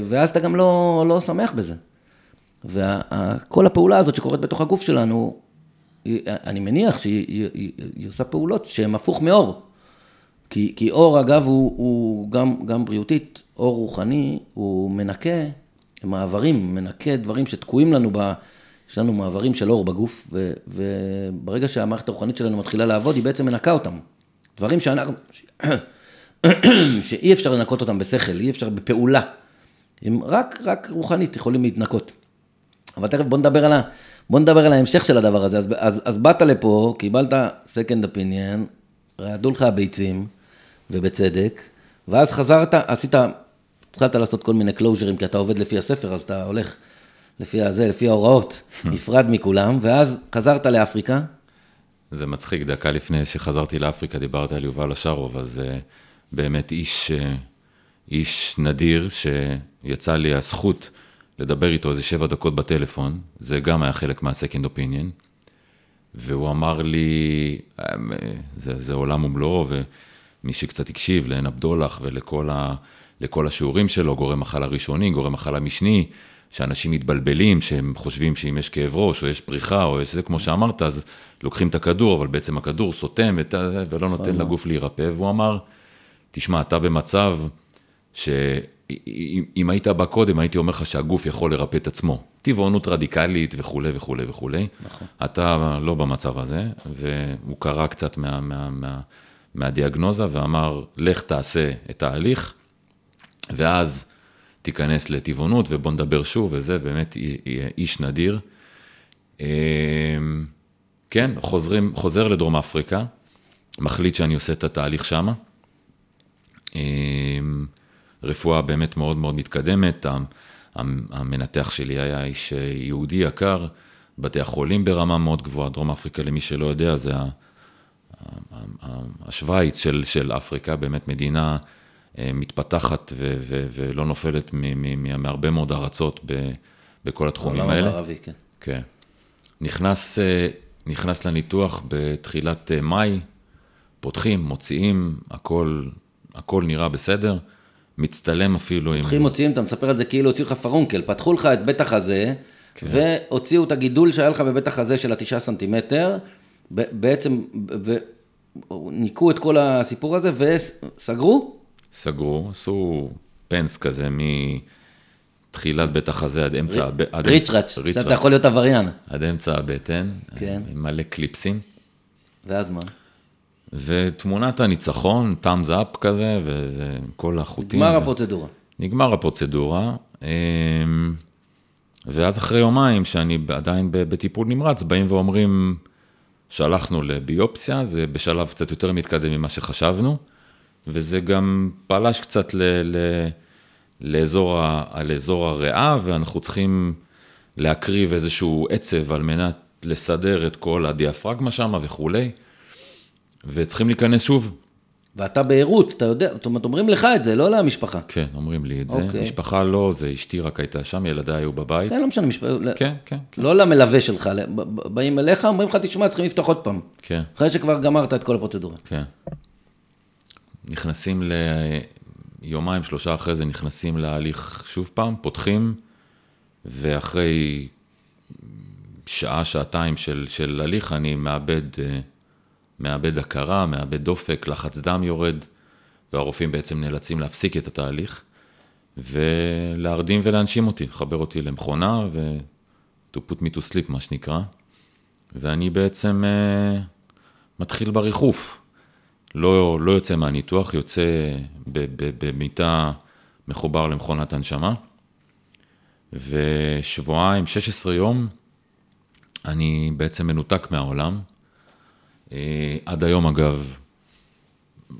ואז אתה גם לא, לא שמח בזה. וכל הפעולה הזאת שקורית בתוך הגוף שלנו, אני מניח שהיא עושה פעולות שהן הפוך מאור. כי, כי אור, אגב, הוא, הוא גם, גם בריאותית, אור רוחני, הוא מנקה מעברים, מנקה דברים שתקועים לנו, ב, יש לנו מעברים של אור בגוף, ו, וברגע שהמערכת הרוחנית שלנו מתחילה לעבוד, היא בעצם מנקה אותם. דברים שאנחנו, ש... שאי אפשר לנקות אותם בשכל, אי אפשר בפעולה, הם רק, רק רוחנית יכולים להתנקות. אבל תכף בוא נדבר על, ה... בוא נדבר על ההמשך של הדבר הזה. אז, אז, אז באת לפה, קיבלת second opinion, רעדו לך הביצים, ובצדק, ואז חזרת, עשית, התחלת לעשות כל מיני קלוז'רים, כי אתה עובד לפי הספר, אז אתה הולך לפי הזה, לפי ההוראות, נפרד מכולם, ואז חזרת לאפריקה. זה מצחיק, דקה לפני שחזרתי לאפריקה, דיברתי על יובל השרוב, אז באמת איש, איש נדיר, שיצא לי הזכות לדבר איתו איזה שבע דקות בטלפון, זה גם היה חלק מה-second opinion, והוא אמר לי, זה, זה עולם ומלואו, ומי שקצת הקשיב לעין הבדולח ולכל ה, לכל השיעורים שלו, גורם מחלה ראשוני, גורם מחלה משני, שאנשים מתבלבלים, שהם חושבים שאם יש כאב ראש, או יש פריחה, או יש זה, כמו שאמרת, אז לוקחים את הכדור, אבל בעצם הכדור סותם, את, ולא נותן לגוף להירפא, והוא אמר, תשמע, אתה במצב ש... אם היית בא קודם, הייתי אומר לך שהגוף יכול לרפא את עצמו. טבעונות רדיקלית וכו' וכו' וכו'. נכון. אתה לא במצב הזה, והוא קרא קצת מה, מה, מה, מהדיאגנוזה, ואמר, לך תעשה את תהליך, ואז תיכנס לטבעונות, ובוא נדבר שוב, וזה באמת איש נדיר. כן, חוזרים, חוזר לדרום אפריקה, מחליט שאני עושה את התהליך שם. רפואה באמת מאוד מאוד מתקדמת, המנתח שלי היה איש יהודי יקר, בתי החולים ברמה מאוד גבוהה, דרום אפריקה למי שלא יודע, זה השוויץ של, של אפריקה, באמת מדינה מתפתחת ו, ו, ולא נופלת מהרבה מאוד ארצות בכל התחומים האלה. עולם הערבי, כן. כן. נכנס, נכנס לניתוח בתחילת מאי, פותחים, מוציאים, הכל, הכל נראה בסדר, מצטלם אפילו עם... פותחים, הוציאים, אתה מספר את זה כאילו הוציאו לך פרונקל, פתחו לך את בית החזה, והוציאו את הגידול שהיה לך בבית החזה של התשעה סנטימטר, בעצם ניקו את כל הסיפור הזה, וסגרו? סגרו, עשו פנס כזה מתחילת בית החזה עד אמצע... ריצ'רץ', שאתה יכול להיות עבריין. עד אמצע הבטן, מלא קליפסים. ואז מה? ותמונת הניצחון, thumbs up כזה, וכל החוטים. נגמר הפרוצדורה. נגמר הפרוצדורה, ואז אחרי יומיים, שאני עדיין בטיפול נמרץ, באים ואומרים, שלחנו לביופסיה, זה בשלב קצת יותר מתקדם ממה שחשבנו, וזה גם פעלש קצת לאזור הריאה, ואנחנו צריכים להקריב איזשהו עצב, על מנת לסדר את כל הדיאפרגמה שם וכולי, וצריכים להיכנס שוב. ואתה בעירות, אתה יודע, זאת אומרת, אומרים לך את זה, לא למשפחה. כן, אומרים לי את זה. משפחה לא, זה אשתי רק הייתה שם, ילדיי היו בבית. כן, לא משנה, משפחה. כן, כן. לא למלווה שלך, באים אליך, אומרים לך, תשמע, צריכים לפתוח עוד פעם. כן. אחרי שכבר גמרת את כל הפרוצדורה. כן. נכנסים ליומיים, שלושה אחרי זה, נכנסים להליך שוב פעם, פותחים, ואחרי שעה, שעתיים של הליך, אני מאבד... מאבד הכרה, מאבד דופק, לחץ דם יורד, והרופאים בעצם נאלצים להפסיק את התהליך, ולהרדים ולהנשים אותי, לחבר אותי למכונה, ו-to put me to sleep, מה שנקרא, ואני בעצם uh, מתחיל בריחוף, לא, לא יוצא מהניתוח, יוצא במיטה מחובר למכונת הנשמה, ושבועיים, שש עשרה יום, אני בעצם מנותק מהעולם, עד היום אגב,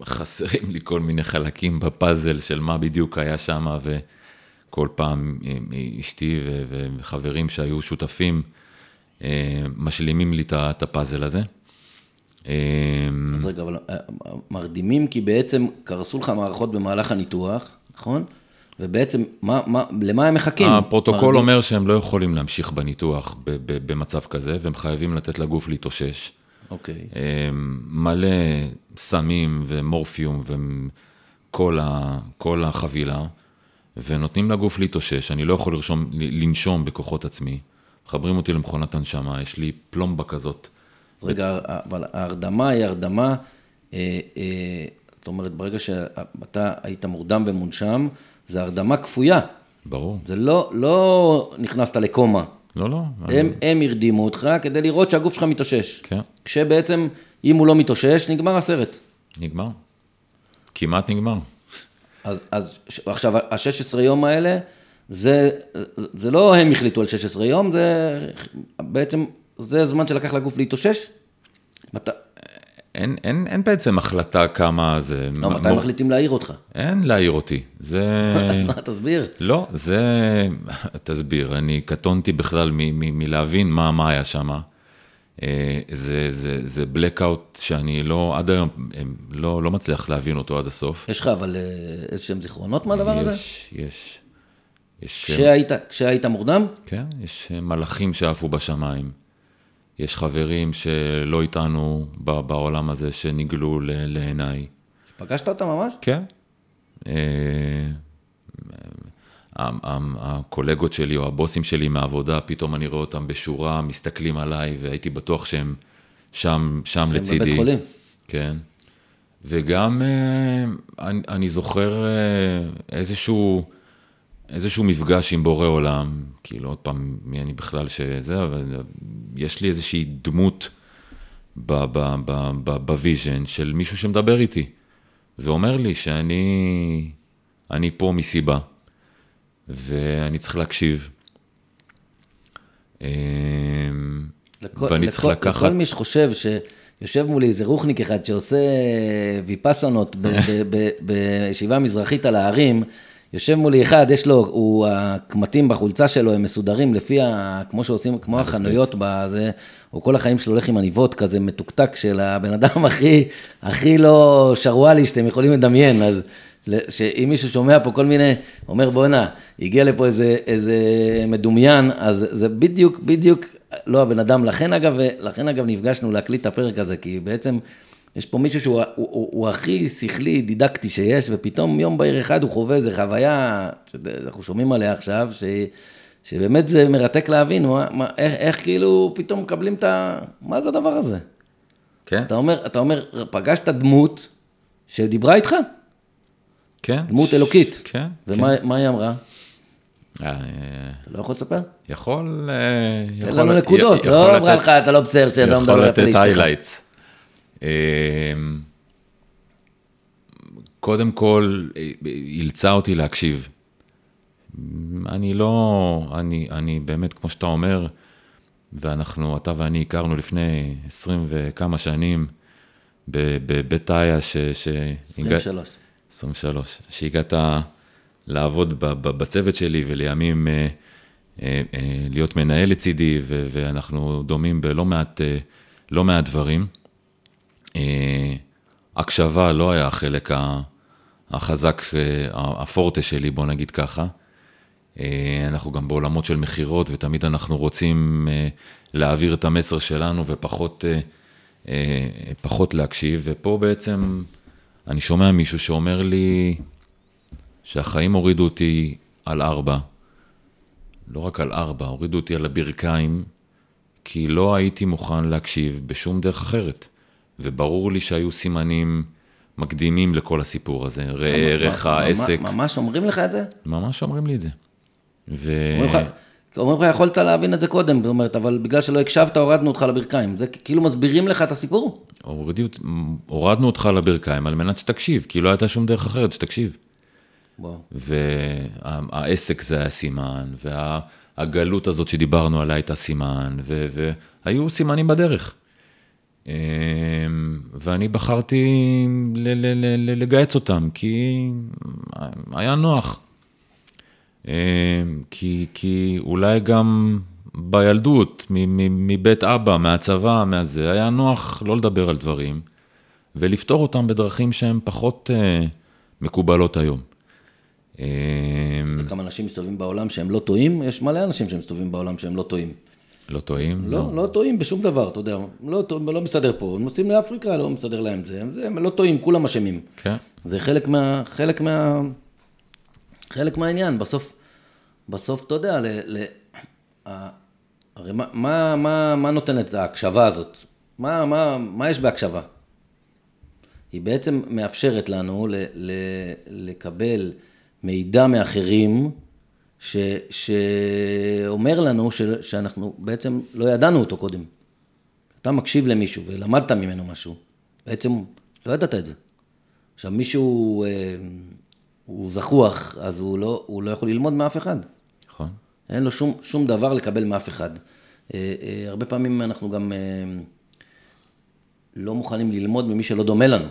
חסרים לי כל מיני חלקים בפאזל של מה בדיוק היה שם, וכל פעם אשתי וחברים שהיו שותפים משלימים לי את הפאזל הזה. אז רגע, אבל מרדימים כי בעצם קרסו לך מערכות במהלך הניתוח, נכון? ובעצם, מה, מה, למה הם מחכים? הפרוטוקול מרדים... אומר שהם לא יכולים להמשיך בניתוח ב- ב- במצב כזה, והם חייבים לתת לגוף להתאושש. אוקיי. מלא סמים ומורפיום וכל ה, כל החבילה, ונותנים לגוף להתאושש. אני לא יכול לרשום, לנשום בכוחות עצמי. מחברים אותי למכונת הנשמה, יש לי פלומבה כזאת. אז רגע, אבל ההרדמה היא הרדמה, אה, אה, זאת אומרת, ברגע שאתה היית מורדם ומונשם, זה הרדמה כפויה. ברור. זה לא, לא נכנסת לקומה. לא, לא. הם, אני... הם הרדימו אותך כדי לראות שהגוף שלך מתאושש. כן. כשבעצם, אם הוא לא מתאושש, נגמר הסרט. נגמר. כמעט נגמר. אז, אז עכשיו, ה-שש עשרה יום האלה, זה, זה לא הם החליטו על שש עשרה יום, זה בעצם... זה הזמן שלקח לגוף להתאושש? מתי? אין, אין, אין בעצם החלטה כמה זה... לא, מ- מתי מ- מחליטים להעיר אותך? אין להעיר אותי. זה... אז מה, תסביר. לא, זה... תסביר. אני קטונתי בכלל מ- מ- מלהבין מה, מה היה שם. זה, זה, זה blackout שאני לא, עד היום, לא, לא מצליח להבין אותו עד הסוף. יש לך אבל איזשהם זיכרונות מהדבר הזה? יש, יש. כשהיית, כשהיית מורדם? כן, יש מלאכים שעפו בשמיים. יש חברים שלא איתנו בעולם הזה, שנגלו לעיניי. פגשת אותם ממש? כן. הקולגות שלי או הבוסים שלי מהעבודה, פתאום אני רואה אותם בשורה, מסתכלים עליי, והייתי בטוח שהם שם לצידי. שהם בבית חולים. כן. וגם אני זוכר איזשהו... איזשהו מפגש עם בורא עולם, כאילו עוד פעם מי אני בכלל שזה, אבל יש לי איזושהי דמות בוויז'ן של מישהו שמדבר איתי, ואומר לי שאני אני פה מסיבה, ואני צריך להקשיב. לכל, ואני צריך לכל, לקחת... לכל מי שחושב שיושב מולי איזה רוחניק אחד שעושה ויפסנות ב, ב, ב, בישיבה מזרחית על הערים, יושב מולי אחד, יש לו, הוא, הקמטים בחולצה שלו, הם מסודרים לפי, ה, כמו שעושים, כמו החנויות בזה, הוא כל החיים שלו הולך עם עניבות כזה מתוקתק של הבן אדם הכי, הכי לא שרואלי שאתם יכולים לדמיין, אז שאם מישהו שומע פה כל מיני, אומר בוא נה, הגיע לפה איזה, איזה מדומיין, אז זה בדיוק, בדיוק, לא הבן אדם, לכן אגב, לכן אגב נפגשנו להקליט את הפרק הזה, כי בעצם... יש פה מישהו שהוא הוא, הוא, הוא הכי שכלי, דידקטי שיש, ופתאום יום בעיר אחד הוא חווה איזו חוויה, שאנחנו שומעים עליה עכשיו, ש, שבאמת זה מרתק להבין, מה, מה, איך, איך כאילו פתאום מקבלים את ה... מה זה הדבר הזה? כן. אז אתה אומר, אתה אומר פגשת דמות שדיברה איתך? כן. דמות ש... אלוקית. כן. ומה כן. מה היא אמרה? אתה לא יכול לספר? יכול... תן לנו נקודות, לא אמרה לך, אתה לא בסדר שאתה לא מדבר איפה להשתך. יכול לתת highlights. קודם כל, הלצה אותי להקשיב. אני לא, אני, אני באמת, כמו שאתה אומר, ואנחנו, אתה ואני הכרנו לפני עשרים וכמה שנים, בבית איה ש... עשרים ושלוש. עשרים ושלוש. שהגעת לעבוד בצוות שלי, ולימים להיות מנהל לצידי, ואנחנו דומים בלא מעט, לא מעט דברים. הקשבה לא היה החלק החזק, הפורטה שלי, בוא נגיד ככה. אנחנו גם בעולמות של מחירות, ותמיד אנחנו רוצים להעביר את המסר שלנו, ופחות פחות להקשיב. ופה בעצם אני שומע מישהו שאומר לי, שהחיים הורידו אותי על ארבע. לא רק על ארבע, הורידו אותי על הברכיים, כי לא הייתי מוכן להקשיב בשום דרך אחרת. וברור לי שהיו סימנים מקדימים לכל הסיפור הזה, ראה ערך העסק. ממש אומרים לך את זה? ממש אומרים לי את זה. אומרים לך, יכולת להבין את זה קודם, זאת אומרת, אבל בגלל שלא הקשבת, הורדנו אותך לברכיים. זה כאילו מסבירים לך את הסיפור? הורדנו אותך לברכיים על מנת שתקשיב, כי לא הייתה שום דרך אחרת שתקשיב. והעסק זה היה סימן, והגלות הזאת שדיברנו עליה הייתה סימן, והיו סימנים בדרך. ואני בחרתי לגייץ אותם, כי היה נוח. כי אולי גם בילדות, מבית אבא, מהצבא, מהזה, היה נוח לא לדבר על דברים, ולפתור אותם בדרכים שהן פחות מקובלות היום. וכמה אנשים מסתובבים בעולם שהם לא טועים, יש מלא אנשים שהם מסתובבים בעולם שהם לא טועים. לא טועים? לא, לא טועים בשום דבר, אתה יודע, לא מסתדר פה, הם נוסעים לאפריקה, לא מסתדר להם, הם לא טועים, כולם אשמים. זה חלק מה, חלק מה, חלק מהעניין, בסוף, בסוף, אתה יודע, הרי מה, מה, מה נותנת ההקשבה הזאת? מה, מה, מה יש בהקשבה? היא בעצם מאפשרת לנו ל, ל, לקבל מידע מאחרים ש, שאומר לנו ש, שאנחנו בעצם לא ידענו אותו קודם. אתה מקשיב למישהו ולמדת ממנו משהו. בעצם לא ידעת את זה. עכשיו מישהו אה, הוא זכוח, אז הוא לא, הוא לא יכול ללמוד מאף אחד. נכון. אין לו שום, שום דבר לקבל מאף אחד. אה, אה, הרבה פעמים אנחנו גם אה, לא מוכנים ללמוד ממי שלא דומה לנו.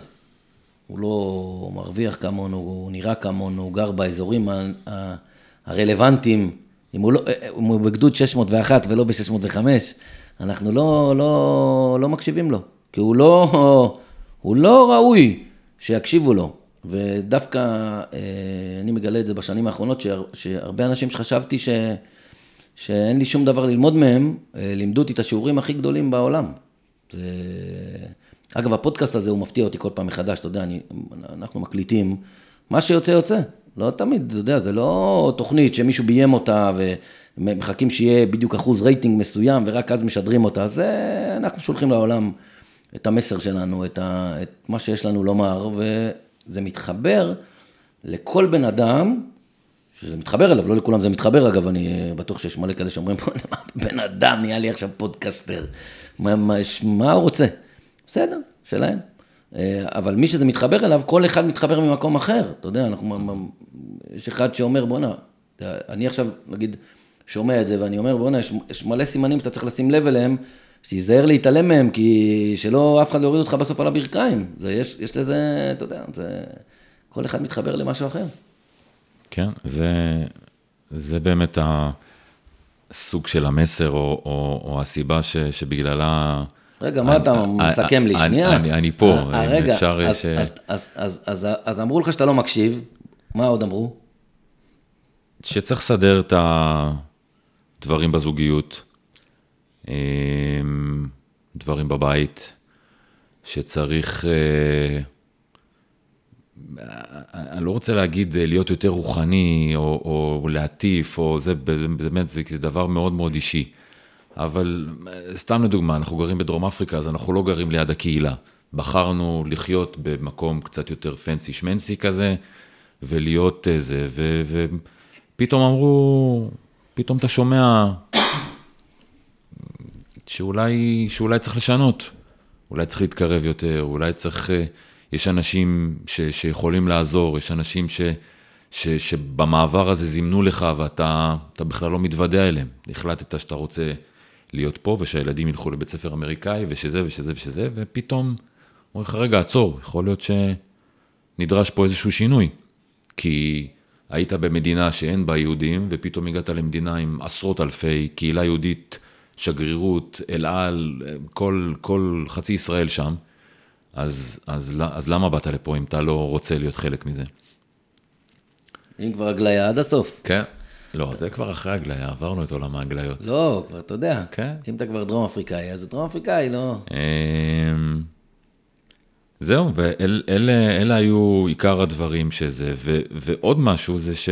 הוא לא מרוויח כמונו, הוא נראה כמונו, הוא גר באזורים ה- ה- הרלוונטיים. אם הוא, לא, אם הוא בגדוד שש מאות ואחת ולא ב-שש מאות וחמש, אנחנו לא, לא, לא מקשיבים לו. כי הוא לא, הוא לא ראוי שיקשיבו לו. ודווקא אני מגלה את זה בשנים האחרונות, שהרבה אנשים שחשבתי ש, שאין לי שום דבר ללמוד מהם, לימדו אותי את השיעורים הכי גדולים בעולם. זה... אגב, הפודקאסט הזה הוא מפתיע אותי כל פעם מחדש, אתה יודע, אני, אנחנו מקליטים, מה שיוצא יוצא, לא תמיד, אתה יודע, זה לא תוכנית שמישהו ביים אותה, ומחכים שיהיה בדיוק אחוז רייטינג מסוים, ורק אז משדרים אותה, זה אנחנו שולחים לעולם את המסר שלנו, את, ה, את מה שיש לנו לומר, וזה מתחבר לכל בן אדם, שזה מתחבר אליו, לא לכולם זה מתחבר, אגב, אני בטוח שיש מלא כאלה שאומרים פה, בן אדם נהיה לי עכשיו פודקאסטר, מה, מה, מה הוא רוצה? בסדר, שלהם. אבל מי שזה מתחבר אליו, כל אחד מתחבר ממקום אחר. אתה יודע, אנחנו, יש אחד שאומר, בוא נה, אני עכשיו, נגיד, שומע את זה, ואני אומר, בוא נה, יש, יש מלא סימנים שאתה צריך לשים לב אליהם, שיזהר להתעלם מהם, כי שלא אף אחד להוריד אותך בסוף על הברכיים. זה, יש, יש לזה, אתה יודע, זה, כל אחד מתחבר למשהו אחר. כן, זה, זה באמת הסוג של המסר, או, או, או הסיבה ש, שבגללה... רגע, מה אתה מסכם לי? שנייה. אני פה, אם אפשר... אז אמרו לך שאתה לא מקשיב, מה עוד אמרו? שצריך לסדר את הדברים בזוגיות, דברים בבית, שצריך... אני לא רוצה להגיד להיות יותר רוחני, או להטיף, או זה באמת, זה דבר מאוד מאוד אישי. אבל סתם לדוגמה, אנחנו גרים בדרום אפריקה, אז אנחנו לא גרים ליד הקהילה. בחרנו לחיות במקום קצת יותר פנסי שמנסי כזה, ולהיות איזה, ופתאום אמרו, פתאום אתה שומע, שאולי, שאולי צריך לשנות, אולי צריך להתקרב יותר, אולי צריך, יש אנשים ש, שיכולים לעזור, יש אנשים ש... ש, שבמעבר הזה זימנו לך, ואתה אתה בכלל לא מתוודע אליהם. החלטת שאתה רוצה להיות פה, ושהילדים ילכו לבית ספר אמריקאי, ושזה ושזה ושזה, ופתאום, אומר לך, רגע, עצור, יכול להיות שנדרש פה איזשהו שינוי. כי היית במדינה שאין בה יהודים, ופתאום הגעת למדינה עם עשרות אלפי, קהילה יהודית, שגרירות, אל על, כל, כל חצי ישראל שם. אז, אז, אז למה באת לפה אם אתה לא רוצה להיות חלק מזה? אם כבר הגליה עד הסוף. כן. לא, זה כבר אחרי הגליה, עברנו את עולם ההגליות. לא, כבר אתה יודע. כן. אם אתה כבר דרום אפריקאי, אז זה דרום אפריקאי, לא. זהו, ואלה היו עיקר הדברים שזה, ועוד משהו זה ש...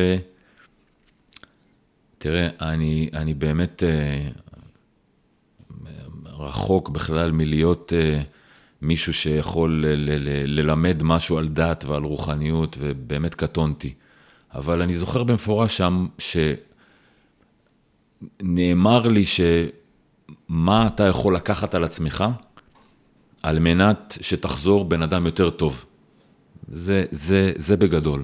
תראה, אני באמת רחוק בכלל מלהיות מישהו שיכול ללמד משהו על דת ועל רוחניות, ובאמת קטונתי. אבל אני זוכר במפורש שם, שנאמר לי שמה אתה יכול לקחת על עצמך, על מנת שתחזור בן אדם יותר טוב. זה, זה, זה בגדול.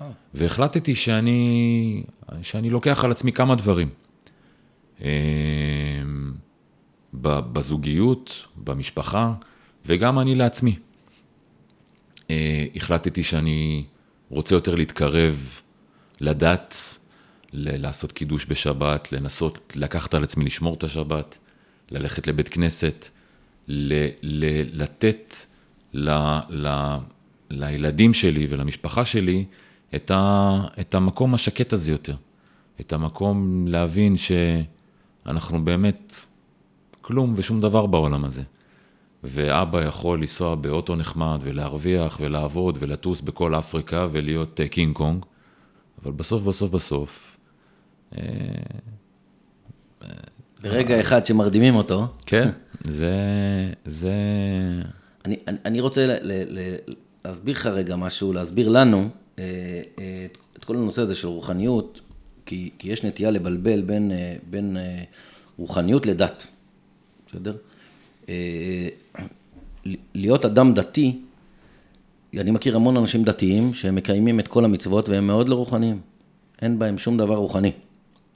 Oh. והחלטתי שאני, שאני לוקח על עצמי כמה דברים. בזוגיות, במשפחה, וגם אני לעצמי. החלטתי שאני... רוצה יותר להתקרב לדת, לעשות קידוש בשבת, לנסות לקחת על עצמי לשמור את השבת, ללכת לבית כנסת, ל- ל- לתת ל- ל- לילדים שלי ולמשפחה שלי את, ה- את המקום השקט הזה יותר, את המקום להבין שאנחנו באמת כלום ושום דבר בעולם הזה. ואבא יכול לנסוע באוטו נחמד ולהרוויח ולעבוד ולטוס בכל אפריקה ולהיות קינג קונג, אבל בסוף, בסוף, בסוף... ברגע אחד שמרדימים אותו... כן, זה... זה... אני, אני רוצה להסביר לך רגע משהו, להסביר לנו את כל הנושא הזה של רוחניות, כי יש נטייה לבלבל בין, בין רוחניות לדת. בסדר? להיות אדם דתי, אני מכיר המון אנשים דתיים שהם מקיימים את כל המצוות והם מאוד לא רוחניים. אין בהם שום דבר רוחני.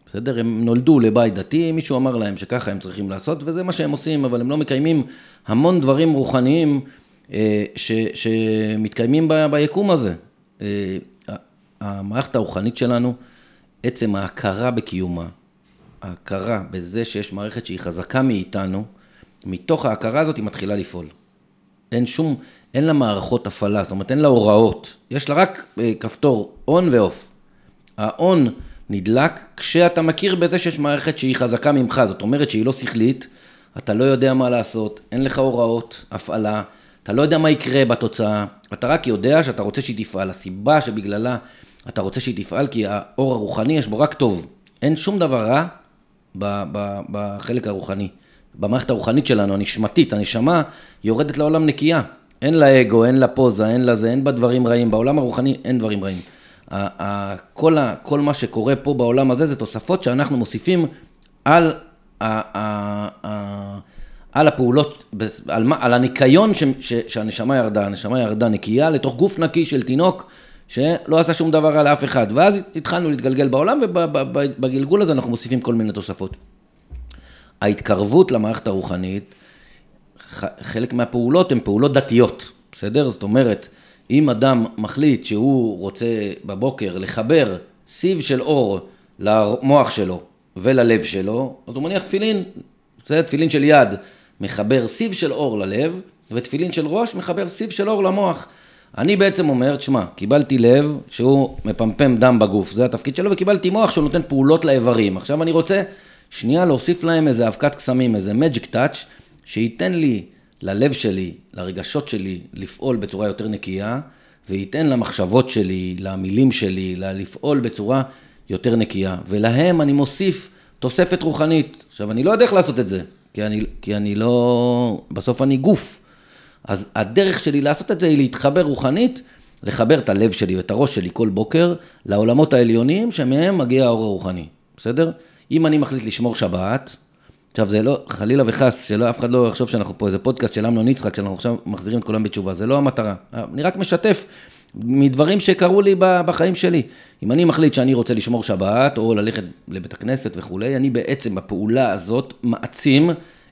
בסדר? הם נולדו לבית דתי, מישהו אמר להם שככה הם צריכים לעשות, וזה מה שהם עושים, אבל הם לא מקיימים המון דברים רוחניים ש- שמתקיימים ב- ביקום הזה. המערכת הרוחנית שלנו, עצם ההכרה בקיומה, ההכרה בזה שיש מערכת שהיא חזקה מאיתנו, מתוך ההכרה הזאת היא מתחילה לפעול. אין שום, אין לה מערכות הפעלה, זאת אומרת, אין לה הוראות. יש לה רק כפתור און ואוף. האון נדלק כשאתה מכיר בזה שיש מערכת שהיא חזקה ממך, זאת אומרת שהיא לא שכלית, אתה לא יודע מה לעשות, אין לך הוראות, הפעלה, אתה לא יודע מה יקרה בתוצאה, אתה רק יודע שאתה רוצה שהיא תפעל. הסיבה שבגללה אתה רוצה שהיא תפעל, כי האור הרוחני יש בו רק טוב. אין שום דבר רע בחלק הרוחני. במערכת הרוחנית שלנו, הנשמתית, הנשמה, יורדת לעולם נקייה. אין לה אגו, אין לה פוזה, אין לה זה, אין בה דברים רעים. בעולם הרוחני אין דברים רעים. כל, כל מה שקורה פה בעולם הזה, זה תוספות שאנחנו מוסיפים על, על הפעולות, על, על הניקיון שהנשמה ירדה. הנשמה ירדה נקייה לתוך גוף נקי של תינוק, שלא עשה שום דבר על אף אחד. ואז התחלנו להתגלגל בעולם, ובגלגול הזה אנחנו מוסיפים כל מיני תוספות. ההתקרבות למערכת הרוחנית, חלק מהפעולות הן פעולות דתיות, בסדר? זאת אומרת, אם אדם מחליט שהוא רוצה בבוקר לחבר סיב של אור למוח שלו וללב שלו, אז הוא מניח תפילין, זה תפילין של יד, מחבר סיב של אור ללב, ותפילין של ראש מחבר סיב של אור למוח. אני בעצם אומר, תשמע, קיבלתי לב שהוא מפמפם דם בגוף, זה התפקיד שלו, וקיבלתי מוח שהוא נותן פעולות לאיברים. עכשיו אני רוצה... שנייה להוסיף להם איזה אבקת קסמים, איזה magic touch, שייתן לי ללב שלי, לרגשות שלי, לפעול בצורה יותר נקייה, וייתן למחשבות שלי, למילים שלי, לפעול בצורה יותר נקייה. ולהם אני מוסיף תוספת רוחנית. עכשיו, אני לא יודע איך לעשות את זה, כי אני, כי אני לא... בסוף אני גוף. אז הדרך שלי לעשות את זה היא להתחבר רוחנית, לחבר את הלב שלי ואת הראש שלי כל בוקר, לעולמות העליונים שמהם מגיע האור הרוחני. בסדר? אם אני מחליט לשמור שבת, עכשיו זה לא, חלילה וחס, שלא אף אחד לא יחשוב שאנחנו פה, איזה פודקאסט של אמנו ניצחק, שאנחנו עכשיו מחזירים את כולם בתשובה, זה לא המטרה. אני רק משתף מדברים שקרו לי בחיים שלי. אם אני מחליט שאני רוצה לשמור שבת, או ללכת לבית הכנסת וכו', אני בעצם בפעולה הזאת מעצים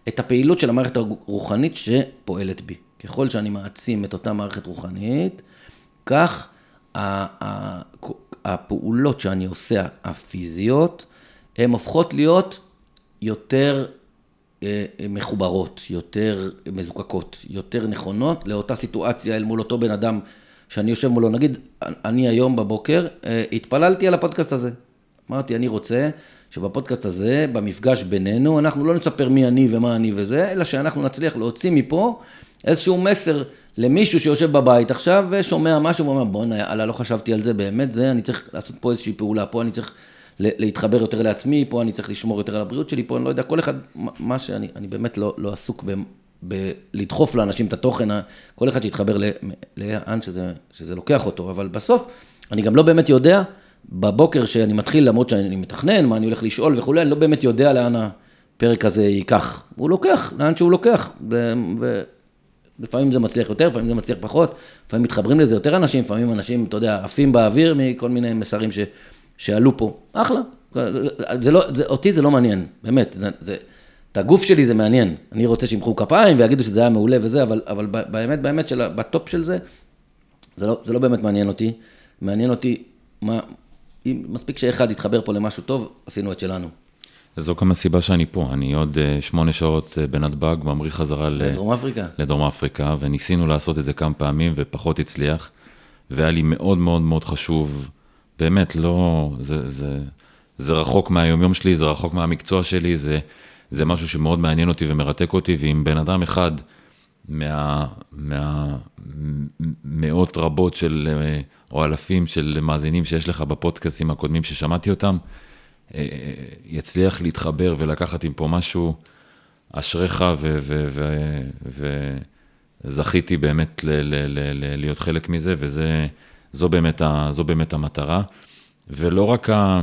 את הפעילות של המערכת הרוחנית שפועלת בי. ככל שאני מעצים את אותה מערכת רוחנית, כך הפעולות שאני עושה, הפיזיות, הן הופכות להיות יותר מחוברות, יותר מזוקקות, יותר נכונות לאותה סיטואציה אל מול אותו בן אדם שאני יושב מולו. נגיד, אני היום בבוקר התפללתי על הפודקאסט הזה. אמרתי, אני רוצה שבפודקאסט הזה, במפגש בינינו, אנחנו לא נספר מי אני ומה אני וזה, אלא שאנחנו נצליח להוציא מפה איזשהו מסר למישהו שיושב בבית עכשיו ושומע משהו ואומר, בוא נעלה, לא חשבתי על זה, באמת זה, אני צריך לעשות פה איזושהי פעולה, פה אני צריך... להתחבר יותר לעצמי, פה אני צריך לשמור יותר על הבריאות שלי, פה אני לא יודע, כל אחד, מה שאני, אני באמת לא, לא עסוק ב, ב, לדחוף לאנשים את התוכן, כל אחד שיתחבר לאן שזה, שזה לוקח אותו, אבל בסוף, אני גם לא באמת יודע, בבוקר שאני מתחיל, למרות שאני מתכנן, מה אני הולך לשאול וכו', אני לא באמת יודע לאן הפרק הזה ייקח, הוא לוקח, לאן שהוא לוקח, ו... ו... לפעמים זה מצליח יותר, לפעמים זה מצליח פחות, לפעמים מתחברים לזה יותר אנשים, לפעמים אנשים, אתה יודע, עפים באוויר מכל מיני מסרים ש... שעלו פה, אחלה, זה לא, זה, אותי זה לא מעניין, באמת, זה, זה, את הגוף שלי זה מעניין, אני רוצה שימחאו כפיים ויגידו שזה היה מעולה וזה, אבל, אבל באמת, באמת, של, בטופ של זה, זה לא, זה לא באמת מעניין אותי, מעניין אותי מה, אם מספיק שאחד יתחבר פה למשהו טוב, עשינו את שלנו. זו גם הסיבה שאני פה. אני עוד שמונה שעות בנתב"ג, ממריא חזרה לדרום אפריקה. לדרום אפריקה, וניסינו לעשות את זה כמה פעמים, ופחות הצליח. והיה לי מאוד מאוד מאוד חשוב, באמת, לא, זה, זה, זה רחוק מהיומיום שלי, זה רחוק מהמקצוע שלי, זה, זה משהו שמאוד מעניין אותי ומרתק אותי, ואם בן אדם אחד מה, מה, מאות רבות של, או אלפים של מאזינים שיש לך בפודקאסים הקודמים ששמעתי אותם, יצליח להתחבר ולקחת עם פה משהו, אשריך ו, ו, ו, ו, זכיתי באמת ל- ל- ל- ל- להיות חלק מזה, וזה, זו באמת ה, זו באמת המטרה. ולא רק ה,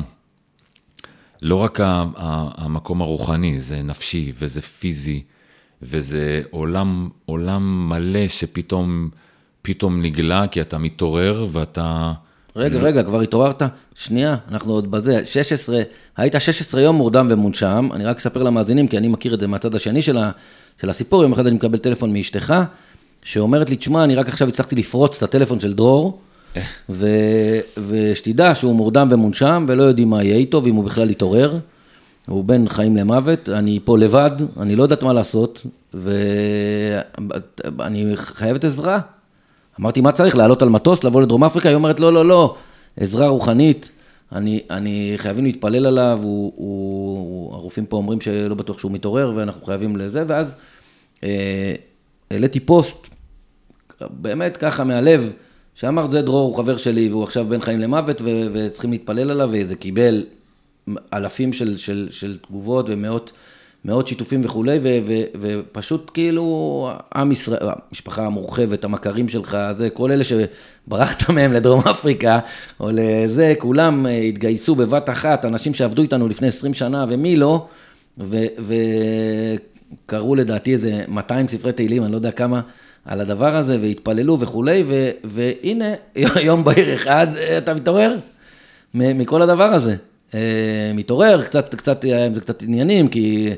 לא רק ה, ה, המקום הרוחני, זה נפשי, וזה פיזי, וזה עולם, עולם מלא שפתאום, פתאום נגלה, כי אתה מתעורר, ואתה... רגע, רגע, כבר התעוררת? שנייה, אנחנו עוד בזה. שש עשרה, היית שש עשרה יום מורדם ומונשם, אני רק אספר למאזינים, כי אני מכיר את זה מהצד השני של, ה, של הסיפור. יום אחד אני מקבל טלפון מאשתך, שאומרת לי, תשמע, אני רק עכשיו הצלחתי לפרוץ את הטלפון של דרור, ו... ושתדע שהוא מורדם ומונשם, ולא יודעים מה יהיה איתו, ואם הוא בכלל יתעורר, הוא בין חיים למוות, אני פה לבד, אני לא יודעת מה לעשות, ואני חייבת עזרה. אמרתי, מה צריך? לעלות על מטוס, לבוא לדרום אפריקה? היא אומרת, לא, לא, לא, עזרה רוחנית, אני, אני חייבים להתפלל עליו, הוא, הוא, הרופאים פה אומרים שלא בטוח שהוא מתעורר, ואנחנו חייבים לזה, ואז אה, העליתי פוסט, באמת ככה מהלב, שאמרת, זה דרור, הוא חבר שלי, והוא עכשיו בין חיים למוות, ו, וצריכים להתפלל עליו, וזה קיבל אלפים של, של, של תגובות, ומאות מאות שיתופים וכו', ופשוט כאילו, עם ישראל, המשפחה המורחבת, המכרים שלך, זה, כל אלה שברחת מהם לדרום אפריקה, או לזה, כולם התגייסו בבת אחת, אנשים שעבדו איתנו לפני עשרים שנה, ומי לא, וקראו לדעתי איזה מאתיים ספרי תהילים, אני לא יודע כמה, על הדבר הזה, והתפללו וכו', והנה, יום בהיר אחד, אתה מתעורר מכל הדבר הזה. מתעורר, קצת, קצת, זה קצת עניינים, כי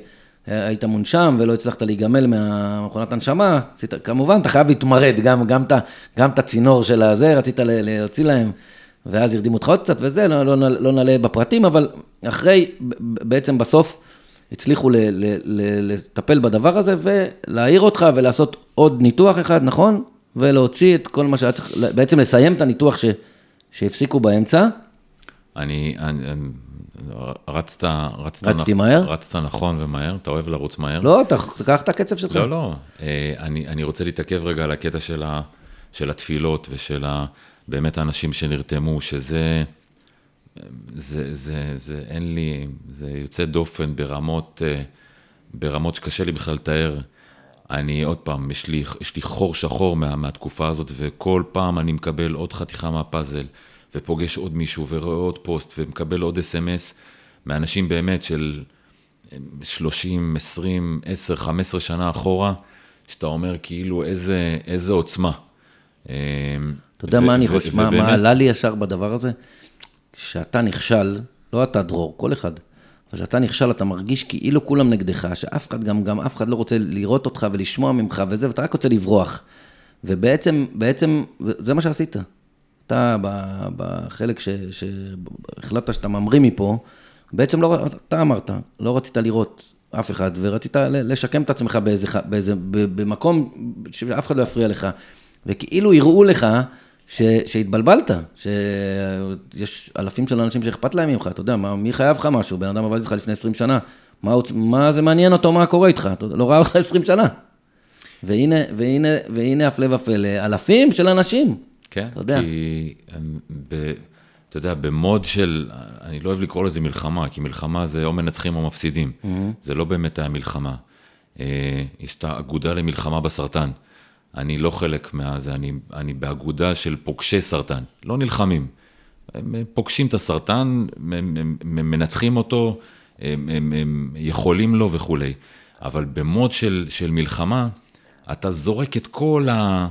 היית מונשם ולא הצלחת להיגמל מהמכונת הנשמה, כמובן, אתה חייב להתמרד, גם, גם, גם את הצינור של הזה, רצית להוציא להם, ואז ירדים אותך עוד קצת, וזה, לא, לא, לא נעלה בפרטים, אבל אחרי, בעצם בסוף, הצליחו ל, ל, ל, לטפל בדבר הזה, ולהעיר אותך ולעשות עוד ניתוח אחד, נכון? ולהוציא את כל מה שהיה צריך, בעצם לסיים את הניתוח ש, שהפסיקו באמצע, אני, אני, רצת, רצת, רצתי נכ... מהר? רצת נכון ומהר, אתה אוהב לרוץ מהר. לא, אתה קח את הקצב שלך. לא, לא, אני, אני רוצה להתעכב רגע על הקטע של, ה, של התפילות ושל ה, באמת האנשים שנרתמו, שזה, זה, זה, זה, אין לי, זה יוצא דופן ברמות, ברמות שקשה לי בכלל לתאר. אני עוד פעם, יש לי, יש לי חור שחור מה, מהתקופה הזאת, וכל פעם אני מקבל עוד חתיכה מהפאזל. ופוגש עוד מישהו, ורואה עוד פוסט, ומקבל עוד אס-אמס, מאנשים באמת של שלושים, עשרים, עשר, חמש עשרה שנה אחורה, שאתה אומר כאילו איזה, איזה עוצמה. אתה יודע מה אני חושב, מה עלה לי ישר בדבר הזה? כשאתה נכשל, לא אתה דרור, כל אחד, אבל כשאתה נכשל, אתה מרגיש כאילו כולם נגדך, שאף אחד גם, גם אף אחד לא רוצה לראות אותך ולשמוע ממך וזה, ואתה רק רוצה לברוח. ובעצם, בעצם, זה מה שעשית. אתה בחלק שהחלטת שאתה ממריא מפה, בעצם לא, אתה אמרת, לא רצית לראות אף אחד, ורצית לשקם את עצמך באיזה, באיזה, במקום שאף אחד לא יפריע לך, וכאילו יראו לך ש, שהתבלבלת, שיש אלפים של אנשים שאכפת להם ממך, אתה יודע, מי חייב לך משהו, בן אדם עבד איתך לפני עשרים שנה, מה, מה זה מעניין אותו, מה קורה איתך, לא ראה אותך עשרים שנה, והנה, והנה, והנה הפלא ופלא, אלפים של אנשים, כן, כי, אתה יודע, במוד של, אני לא אוהב לקרוא לזה מלחמה, כי מלחמה זה או מנצחים או מפסידים. זה לא באמת המלחמה. יש את האגודה למלחמה בסרטן. אני לא חלק מהזה, אני באגודה של פוגשי סרטן. לא נלחמים. הם פוגשים את הסרטן, הם מנצחים אותו, הם יכולים לו וכו'. אבל במוד של מלחמה, אתה זורק את כל ה...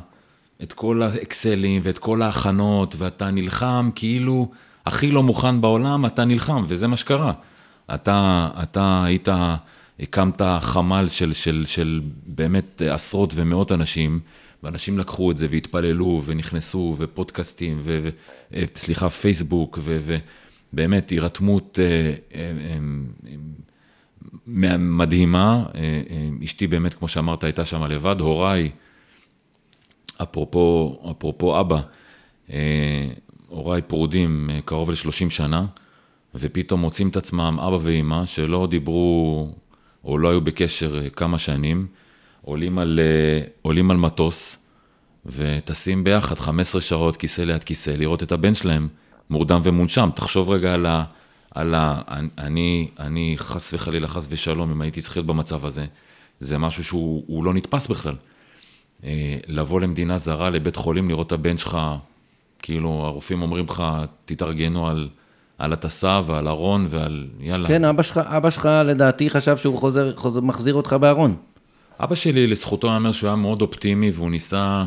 את כל האקסלים ואת כל ההכנות, ואתה נלחם כאילו הכי לא מוכן בעולם, אתה נלחם, וזה מה שקרה. אתה, אתה היית, הקמת חמל של, של, של באמת עשרות ומאות אנשים, ואנשים לקחו את זה והתפללו ונכנסו, ופודקאסטים, ו, ו, סליחה, פייסבוק, ו, ו, באמת הירתמות מדהימה, אשתי באמת, כמו שאמרת, הייתה שם לבד, הוריי, אפרופו, אפרופו אבא, הוריי פרודים קרוב ל-שלושים שנה, ופתאום מוצאים את עצמם אבא ואמא, שלא דיברו או לא היו בקשר כמה שנים, עולים על, עולים על מטוס, וטסים ביחד חמש עשרה שעות, כיסא ליד כיסא, לראות את הבן שלהם, מורדם ומונשם. תחשוב רגע על ה... על ה... אני, אני חס וחלילה, חס ושלום, אם הייתי צריכה במצב הזה, זה משהו שהוא לא נתפס בכלל. לבוא למדינה זרה, לבית חולים, לראות את הבן שלך, כאילו הרופאים אומרים לך, תתארגנו על... על התסה ועל ארון ועל יאללה. כן, אבא שלך, אבא שלך לדעתי חשב שהוא חוזר, חוזר, מחזיר אותך בארון. אבא שלי, לזכותו אמר שהוא היה מאוד אופטימי, והוא ניסה...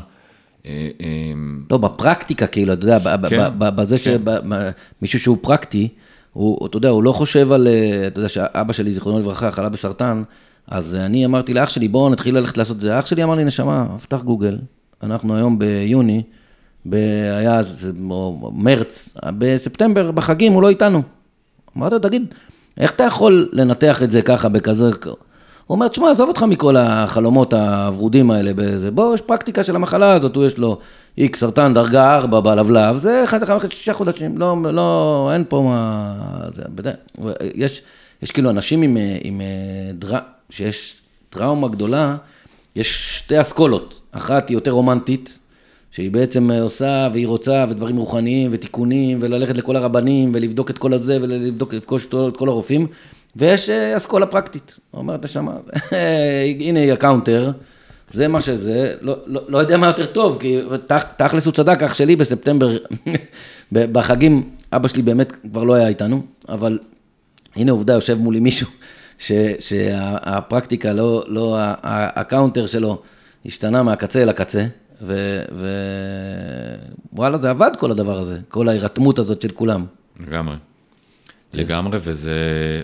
לא, בפרקטיקה, כאילו, אתה יודע, בזה שמישהו שהוא פרקטי, אתה יודע, הוא לא חושב על... אתה יודע, שאבא שלי, זיכרונו לברכה, חלה בסרטן, אז אני אמרתי לאח שלי, בואו נתחיל ללכת לעשות את זה. האח שלי אמר לי, נשמה, פתח גוגל, אנחנו היום ביוני, היה מרץ, בספטמבר, בחגים, הוא לא איתנו. אמרתי, תגיד, איך אתה יכול לנתח את זה ככה, בכזה... הוא אומר, תשמע, עזוב אותך מכל החלומות הוורודים האלה באיזה, בוא, יש פרקטיקה של המחלה הזאת, הוא יש לו איקס סרטן, דרגה ארבע, בלבלב, זה אחד אחר כך שישה חודשים, לא, לא, אין פה מה... זה, יש, יש כאילו אנשים עם, עם דר... שיש טראומה גדולה, יש שתי אסכולות, אחת היא יותר רומנטית, שהיא בעצם עושה והיא רוצה, ודברים רוחניים ותיקונים, וללכת לכל הרבנים, ולבדוק את כל הזה, ולבדוק את כל, את כל הרופאים, ויש אסכולה פרקטית. הוא אומר, תשמע, הנה הקאונטר, זה מה שזה, לא, לא, לא יודע מה יותר טוב, כי תח, תכלס הוא צדק, אח שלי בספטמבר, בחגים, אבא שלי באמת כבר לא היה איתנו, אבל הנה עובדה, יושב מולי מישהו, ש, שהפרקטיקה, לא, לא, הקאונטר שלו השתנה מהקצה אל הקצה, ווואלה, זה עבד כל הדבר הזה, כל ההירתמות הזאת של כולם. לגמרי. לגמרי, וזה,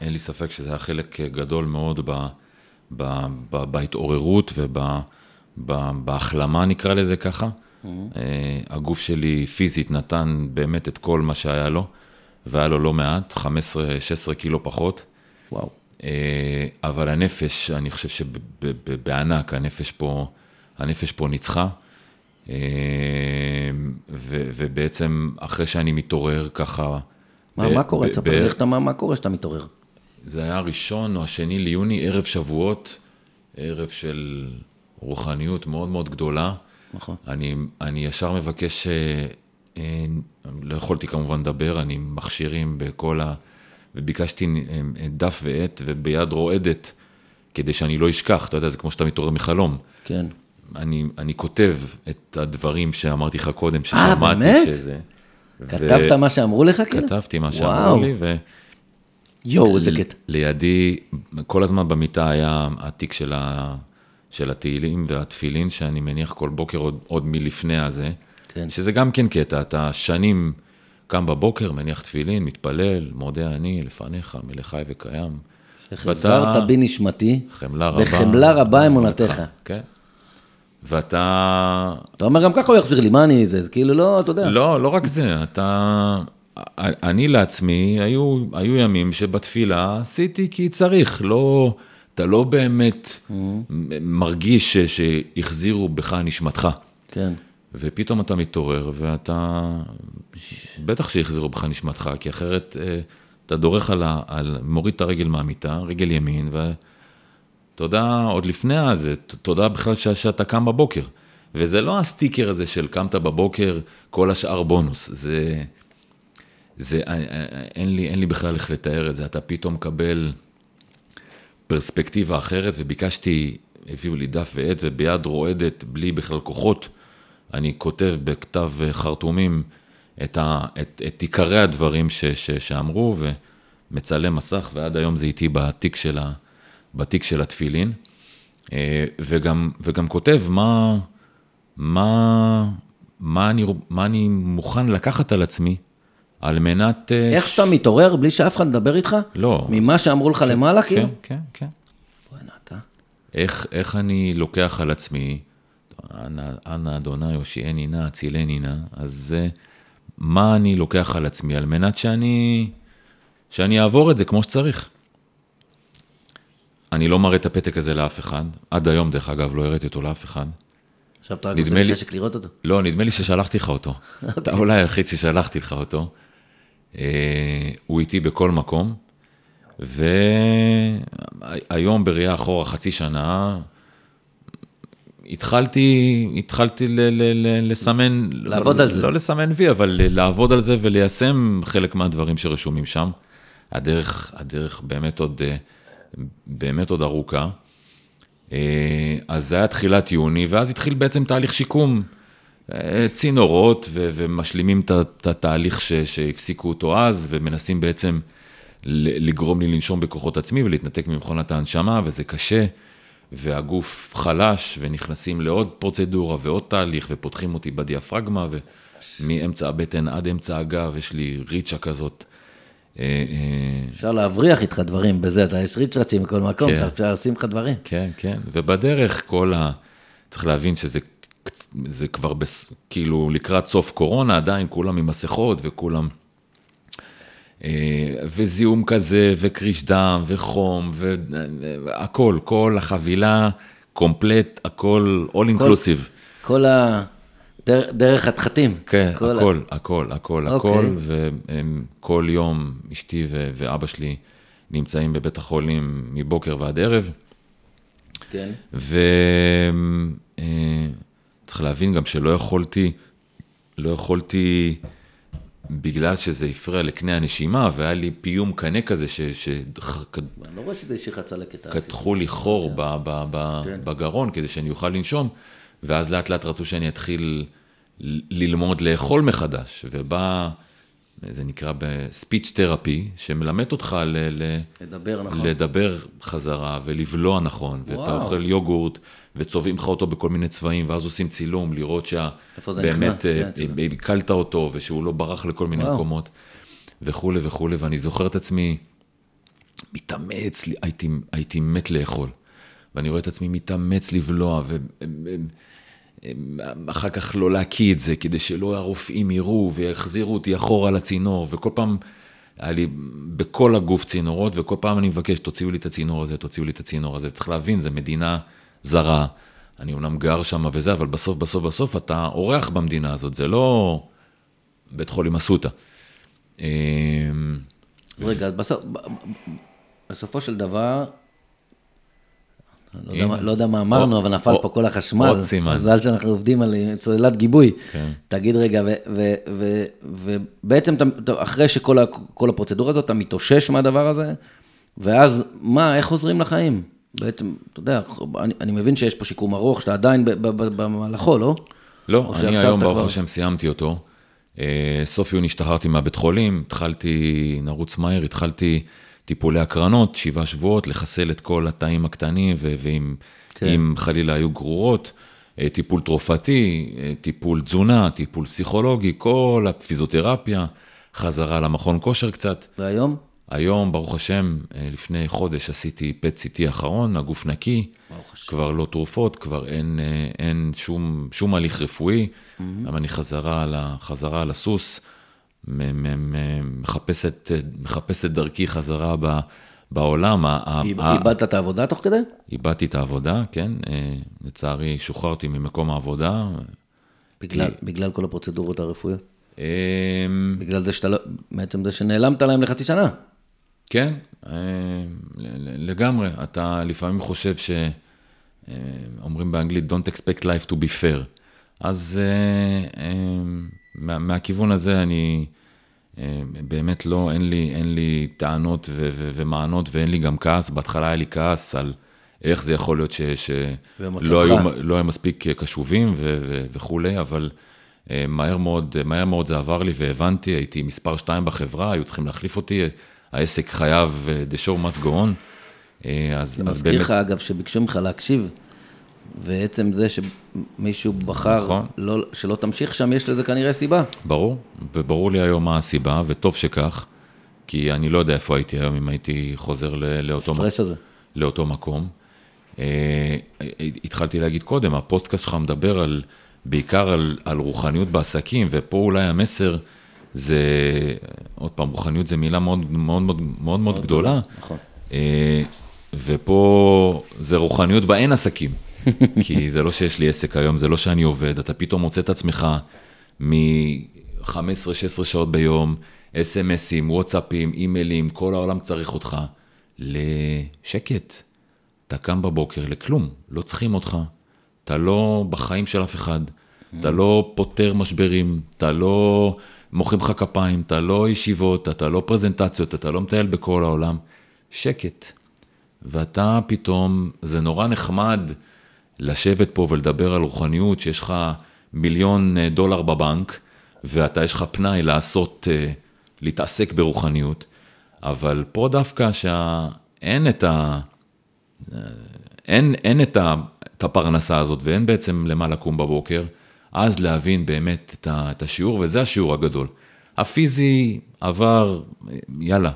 אין לי ספק שזה היה חלק גדול מאוד ב, ב, ב, בהתעוררות ובהחלמה, נקרא לזה ככה. הגוף שלי פיזית נתן באמת את כל מה שהיה לו, והיה לו לא מעט, חמש עשרה עד שש עשרה קילו פחות. וואו. אבל הנפש, אני חושב שבענק, הנפש פה... הנפש פה ניצחה, ובעצם אחרי שאני מתעורר ככה... מה, מה קורה? תספר לך מה קורה שאתה מתעורר. זה היה הראשון או השני ליוני, ערב שבועות, ערב של רוחניות מאוד מאוד גדולה. נכון. אני ישר מבקש, לא יכולתי כמובן לדבר, אני מכשירים בכל ה... וביקשתי דף ועט וביד רועדת, כדי שאני לא אשכח, אתה יודע, זה כמו שאתה מתעורר מחלום. כן. אני, אני כותב את הדברים שאמרתי לך קודם, ששמעתי שזה. כתבת מה שאמרו לך כאילו? כתבתי מה שאמרו לי, ו... יואו, זה קטע. לידי, כל הזמן במיטה היה העתיק של התהילים והתפילין, שאני מניח כל בוקר עוד מלפני הזה, שזה גם כן קטע, אתה שנים קם בבוקר, מניח תפילין, מתפלל, מודה אני, לפניך, מלחי וקיים. שחזרת בי נשמתי, בחמלה רבה אמונתך. כן. ואתה... אתה אומר, גם ככה הוא יחזיר לי, מה אני זה? זה כאילו לא, אתה יודע. לא, לא רק זה, אתה... אני לעצמי, היו, היו ימים שבתפילה עשיתי כי צריך, לא... אתה לא באמת מרגיש ש, שיחזירו בך נשמתך. כן. ופתאום אתה מתעורר, ואתה... בטח שיחזירו בך נשמתך, כי אחרת אתה דורך על ה... על... מוריד את הרגל מהמיטה, רגל ימין, ו... תודה, עוד לפני הזה, תודה בכלל שאתה קם בבוקר. וזה לא הסטיקר הזה של קמת בבוקר, כל השאר בונוס. זה, זה, אין לי, אין לי בכלל איך לתאר את זה. אתה פתאום מקבל פרספקטיבה אחרת, וביקשתי, הביאו לי דף ועט, וביד רועדת, בלי בכלל כוחות. אני כותב בכתב חרטומים את ה, את, את עיקרי הדברים ש, ש, שאמרו, ומצלם מסך, ועד היום זה איתי בתיק של ה... בתיק של התפילין, וגם, וגם כותב מה, מה, מה אני, מה אני מוכן לקחת על עצמי, על מנת... איך שאתה מתעורר בלי שאף אחד מדבר איתך? לא. ממה שאמרו לך למעלה, כן, כן, כן. בוא נעתה. איך, איך אני לוקח על עצמי, אנא אדוני, יושיעני נא, הצילני נא, אז מה אני לוקח על עצמי, על מנת שאני, שאני אעבור את זה כמו שצריך. אני לא מראה את הפתק הזה לאף אחד, עד היום דרך אגב לא הראיתי אותו לאף אחד. עכשיו אתה רק עושה חשק לראות אותו? לא, נדמה לי ששלחתי לך אותו. אתה אולי היחיד ששלחתי לך אותו. הוא איתי בכל מקום, והיום בראייה אחורה חצי שנה, התחלתי, התחלתי ל- ל- ל- לסמן, לעבוד לא, על זה. לא לסמן וי, אבל לעבוד על זה וליישם חלק מהדברים שרשומים שם. הדרך, הדרך באמת עוד, באמת עוד ארוכה. אז זה היה תחילת יוני, ואז התחיל בעצם תהליך שיקום, צינורות, ו- ומשלימים את התהליך ש- שהפסיקו אותו אז, ומנסים בעצם לגרום לי לנשום בכוחות עצמי ולהתנתק ממכונת ההנשמה, וזה קשה. והגוף חלש, ונכנסים לעוד פרוצדורה ועוד תהליך, ופותחים אותי בדיאפרגמה, ומאמצע הבטן עד אמצע הגב, יש לי ריצ'ה כזאת. אפשר להבריח איתך דברים בזה, אתה יש ריצ'רצ'ים מכל מקום, אתה אפשר לשים לך דברים. כן, כן, ובדרך כל ה... צריך להבין שזה כבר כאילו לקראת סוף קורונה, עדיין כולם עם מסכות וכולם... וזיהום כזה, וקריש דם, וחום, והכל, כל החבילה, קומפלט, הכל, all inclusive. כל הדרך התחתים. כן, הכל, הכל, הכל, הכל, וכל יום אשתי ואבא שלי נמצאים בבית החולים מבוקר ועד ערב. כן. וצריך להבין גם שלא יכולתי, לא יכולתי... בגלל שזה הפריע לקנה הנשימה, והיה לי פיום קנה כזה, ש... אני לא רואה שזה שחצה לקטע. קטחו לי חור בגרון, כדי שאני אוכל לנשום, ואז לאט לאט רצו שאני אתחיל ללמוד לאכול מחדש, ובא, זה נקרא בספיץ' תרפי, שמלמד אותך לדבר חזרה, ולבלוע נכון, ואתה אוכל יוגורט, וצובעים לך אותו בכל מיני צבעים, ואז עושים צילום, לראות שבאמת קלת אותו, ושהוא לא ברח לכל מיני מקומות, וכו' וכו', ואני זוכר את עצמי, מתאמץ, הייתי מת לאכול, ואני רואה את עצמי מתאמץ לבלוע, ואחר כך לא להקיא את זה, כדי שלא הרופאים יראו, ויחזירו אותי אחורה לצינור, וכל פעם, היה לי בכל הגוף צינורות, וכל פעם אני מבקש, תוציאו לי את הצינור הזה, תוציאו לי את הצינור הזה, צריך להבין, זה מדינה זרה, אני אומנם גר שם וזה, אבל בסוף, בסוף, בסוף, אתה עורך במדינה הזאת, זה לא בית חולים אסותא. רגע, בסוף, בסופו של דבר, לא יודע מה אמרנו, אבל נפל פה כל החשמל, אז אל שאנחנו עובדים על צוללת גיבוי, תגיד רגע, ובעצם אחרי שכל הפרוצדורה הזאת, אתה מתאושש מהדבר הזה, ואז מה, איך עוזרים לחיים? בעצם, אתה יודע, אני, אני מבין שיש פה שיקום ארוך, שאתה עדיין במהלכו, לא? לא, אני היום ברוך השם סיימתי אותו. סוף יוני השתחררתי מהבית חולים, התחלתי נרוץ מהר, התחלתי טיפולי הקרנות, שבעה שבועות, לחסל את כל התאים הקטנים, ואם חלילה היו גרורות, טיפול תרופתי, טיפול תזונה, טיפול פסיכולוגי, כל הפיזיותרפיה, חזרה למכון כושר קצת. והיום? היום, ברוך השם, לפני חודש עשיתי פט-סי-טי אחרון, הגוף נקי, כבר לא תרופות, כבר אין, אין שום, שום הליך רפואי, אבל אני חזרה על, חזרה על הסוס, מחפשת, מחפשת דרכי חזרה ב, בעולם. איבדת את העבודה תוך כדי? איבדתי את העבודה, כן. לצערי, שוחררתי ממקום העבודה. בגלל, בגלל כל הפרוצדורות הרפואיות? בגלל זה שאתה לא, בעצם זה שנעלמת להם לחצי שנה. כן, לגמרי. אתה לפעמים חושב ש... אומרים באנגלית, don't expect life to be fair. אז מהכיוון הזה אני באמת לא, אין לי, אין לי טענות ומענות, ואין לי גם כעס. בהתחלה היה לי כעס על איך זה יכול להיות שלא היה מספיק קשובים וכו', אבל מהר מאוד, מהר מאוד זה עבר לי והבנתי, הייתי מספר שתיים בחברה, היו צריכים להחליף אותי, העסק חייב, the show must go on. זה מזכיר לך, אגב, שביקשו ממך להקשיב, ועצם זה שמישהו בחר שלא תמשיך שם, יש לזה כנראה סיבה. ברור, וברור לי היום מה הסיבה, וטוב שכך, כי אני לא יודע איפה הייתי היום, אם הייתי חוזר לאותו מקום. התחלתי להגיד קודם, הפודקאסט שלך מדבר על, בעיקר על, על רוחניות בעסקים, ופה אולי המסר זה, עוד פעם, רוחניות זה מילה מאוד מאוד מאוד, מאוד, מאוד גדולה. נכון. ופה זה רוחניות באין עסקים. כי זה לא שיש לי עסק היום, זה לא שאני עובד. אתה פתאום מוצא את עצמך מ-חמש עשרה שש עשרה שעות ביום, אס-אמסים, וואטסאפים, אימיילים, כל העולם צריך אותך לשקט. אתה קם בבוקר לכלום, לא צריכים אותך. אתה לא בחיים של אף אחד, אתה לא פותר משברים, אתה לא מוחאים לך כפיים, אתה לא ישיבות, אתה לא פרזנטציות, אתה לא מטייל בכל העולם. שקט. ואתה פתאום, זה נורא נחמד לשבת פה ולדבר על רוחניות, שיש לך מיליון דולר בבנק, ואתה יש לך פנאי לעשות, להתעסק ברוחניות, אבל פה דווקא שאין את ה... אין, אין את ה... את הפרנסה הזאת, ואין בעצם למה לקום בבוקר, אז להבין באמת את, ה, את השיעור, וזה השיעור הגדול. הפיזי עבר, יאללה,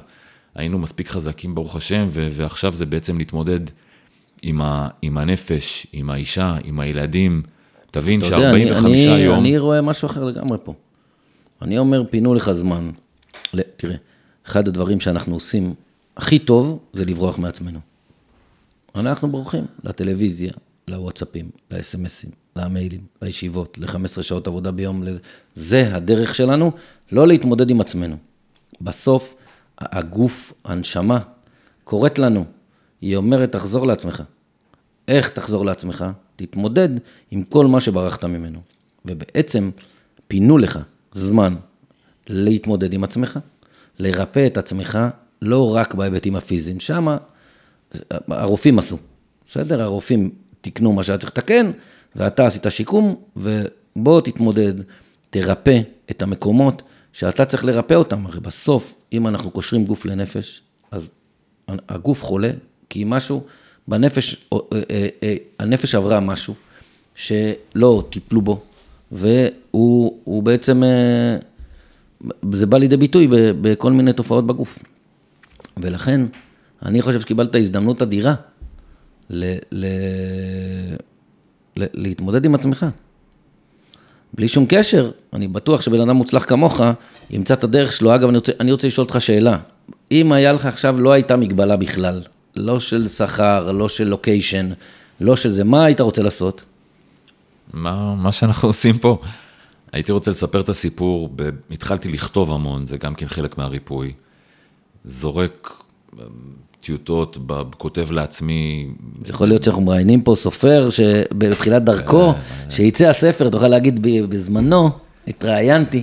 היינו מספיק חזקים ברוך השם, ו, ועכשיו זה בעצם להתמודד עם, ה, עם הנפש, עם האישה, עם הילדים. תבין ש-ארבעים וחמישה יום... אני רואה משהו אחר לגמרי פה. אני אומר, פינו לך זמן. לא, תראה, אחד הדברים שאנחנו עושים הכי טוב, זה לברוח מעצמנו. אנחנו ברוכים לטלוויזיה, לוואטסאפים, לאס-אמסים, למיילים, לישיבות, ל-חמש עשרה שעות עבודה ביום, זה הדרך שלנו, לא להתמודד עם עצמנו. בסוף, הגוף, הנשמה, קוראת לנו, היא אומרת, תחזור לעצמך. איך תחזור לעצמך? תתמודד עם כל מה שברחת ממנו. ובעצם, פינו לך זמן להתמודד עם עצמך, לרפא את עצמך, לא רק בהיבטים הפיזיים. שמה, הרופאים עשו. בסדר? הרופאים תקנו מה שהיה צריך לתקן, ואתה עשית שיקום, ובוא תתמודד, תרפא את המקומות שאתה צריך לרפא אותם. הרי בסוף, אם אנחנו קושרים גוף לנפש, אז הגוף חולה, כי משהו בנפש, הנפש עברה משהו שלא טיפלו בו, והוא בעצם, זה בא לידי ביטוי בכל מיני תופעות בגוף. ולכן, אני חושב שקיבלת הזדמנות אדירה, ל- ל- ל- להתמודד עם עצמך. בלי שום קשר, אני בטוח שבן אדם מוצלח כמוך, ימצא את הדרך שלו. אגב, אני רוצה, אני רוצה לשאול אותך שאלה. אם היה לך עכשיו, לא הייתה מגבלה בכלל, לא של שכר, לא של לוקיישן, לא של זה, מה היית רוצה לעשות? מה, מה שאנחנו עושים פה? הייתי רוצה לספר את הסיפור, ב... התחלתי לכתוב המון, זה גם כן חלק מהריפוי. זורק... טיוטות, כותב לעצמי. זה יכול להיות שאנחנו מראיינים פה סופר, שבתחילת דרכו, שייצא הספר, תוכל להגיד בזמנו, התראיינתי,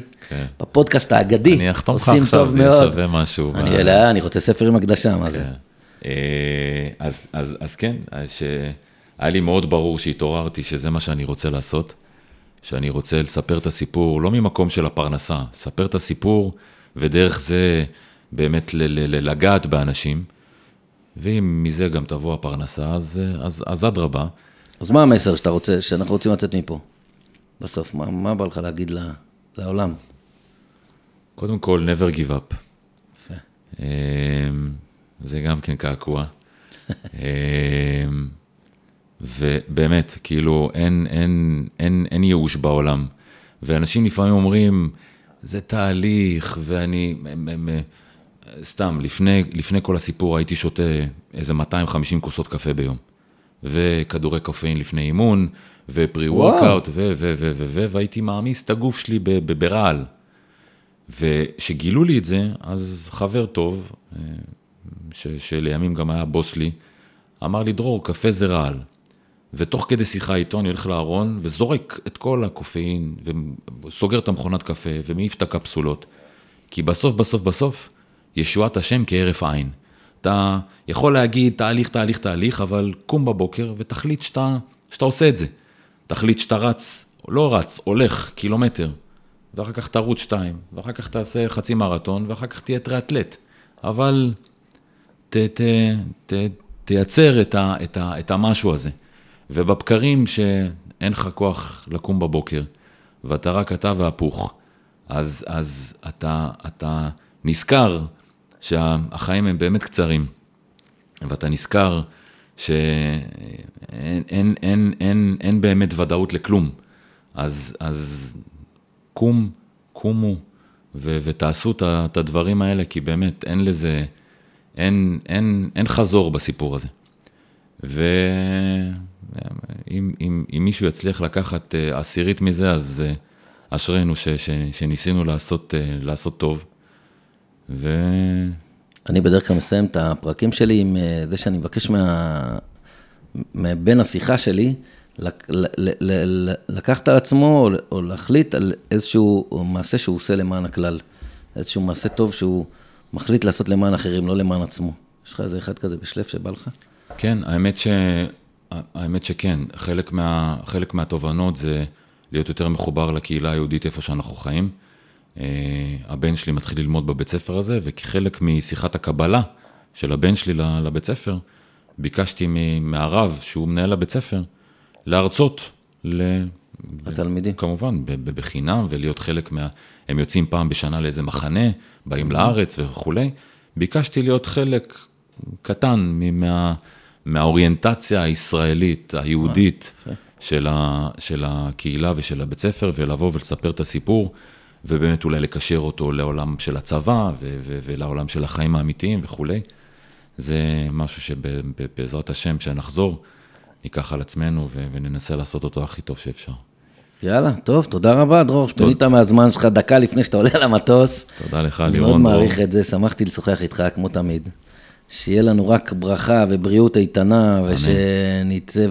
בפודקאסט האגדי. אני אחתום לך עכשיו, זה שווה משהו. אני רוצה ספר עם הקדשה, מה זה? אז כן, היה לי מאוד ברור שהתעוררתי, שזה מה שאני רוצה לעשות, שאני רוצה לספר את הסיפור, לא ממקום של הפרנסה, לספר את הסיפור, ודרך זה באמת לגעת באנשים, ואם מזה גם תבוא הפרנסה, אז, אז, אז עד רבה. אז מה המסר שאתה רוצה, שאנחנו רוצים לצאת מפה? בסוף, מה, מה בא לך להגיד לעולם? קודם כל, never give up. יפה. זה גם כן קעקוע. ובאמת, כאילו, אין, אין, אין, אין ייאוש בעולם. ואנשים לפעמים אומרים, זה תהליך, ואני... סתם, לפני, לפני כל הסיפור הייתי שותה איזה מאתיים וחמישים כוסות קפה ביום, וכדורי קפאין לפני אימון, ופרי-וורקאוט, ו, ו, ו, ו, ו, והייתי מעמיס את הגוף שלי בברעל. ושגילו לי את זה, אז חבר טוב, ש, שלימים גם היה בוס שלי, אמר לי, דרור, קפה זה רעל. ותוך כדי שיחה איתו, אני הולך לארון, וזורק את כל הקפאין, וסוגר את המכונת קפה, ומעיף את הקפסולות. כי בסוף, בסוף, בסוף, ישועת השם כערף עין. אתה יכול להגיד תהליך, תהליך, תהליך, אבל קום בבוקר ותחליט שאתה, שאתה עושה את זה. תחליט שאתה רץ, או לא רץ, הולך קילומטר, ואחר כך תרוץ שתיים, ואחר כך תעשה חצי מרתון, ואחר כך תהיה טריאטלט. אבל ת, ת, ת, תייצר את ה, את ה, את המשהו הזה. ובבקרים שאין לך כוח לקום בבוקר, ואתה רק אתה והפוך, אז, אז אתה, אתה נזכר שהחיים הם באמת קצרים, ואתה נזכר שאין אין, אין, אין, אין באמת ודאות לכלום, אז, אז קום, קומו, ותעשו את הדברים האלה, כי באמת אין לזה, אין, אין, אין חזור בסיפור הזה. ואם, אם, אם מישהו יצליח לקחת עשירית מזה, אז אשרינו ש, ש, שניסינו לעשות, לעשות טוב. ו... אני בדרך כלל מסיים את הפרקים שלי עם זה שאני מבקש מה... מבין השיחה שלי, לקחת על עצמו או להחליט על איזשהו מעשה שהוא עושה למען הכלל. איזשהו מעשה טוב שהוא מחליט לעשות למען אחרים, לא למען עצמו. יש לך איזה אחד כזה בשלף שבא לך? כן, האמת ש... האמת שכן. חלק מה... חלק מהתובנות זה להיות יותר מחובר לקהילה היהודית איפה שאנחנו חיים. הבן שלי מתחיל ללמוד בבית ספר הזה, וכחלק משיחת הקבלה של הבן שלי לבית ספר, ביקשתי מהרב, שהוא מנהל לבית ספר, להרצות לתלמידים, כמובן, בחינם, ולהיות חלק מה... הם יוצאים פעם בשנה לאיזה מחנה, באים לארץ וכו'. ביקשתי להיות חלק קטן מהאוריינטציה הישראלית, היהודית, של הקהילה ושל הבית ספר, ולבוא ולספר את הסיפור, ובאמת אולי לקשר אותו לעולם של הצבא, ולעולם של החיים האמיתיים וכו'. זה משהו שבעזרת השם, כשנחזור, ניקח על עצמנו וננסה לעשות אותו הכי טוב שאפשר. יאללה, טוב, תודה רבה, דרור, שפינית מהזמן שלך דקה לפני שאתה עולה למטוס. תודה לך, לירון דרור. מאוד מעריך את זה, שמחתי לשוחח איתך כמו תמיד. שיהיה לנו רק ברכה ובריאות איתנה, ושנצא,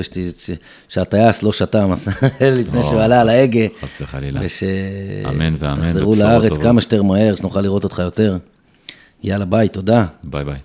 ושהטייס לא שתם לפני שעלה על ההגה. חס וחלילה. אמן ואמן. תחזרו לארץ כמה שתר מהר, שנוכל לראות אותך יותר. יאללה, ביי, תודה. ביי ביי.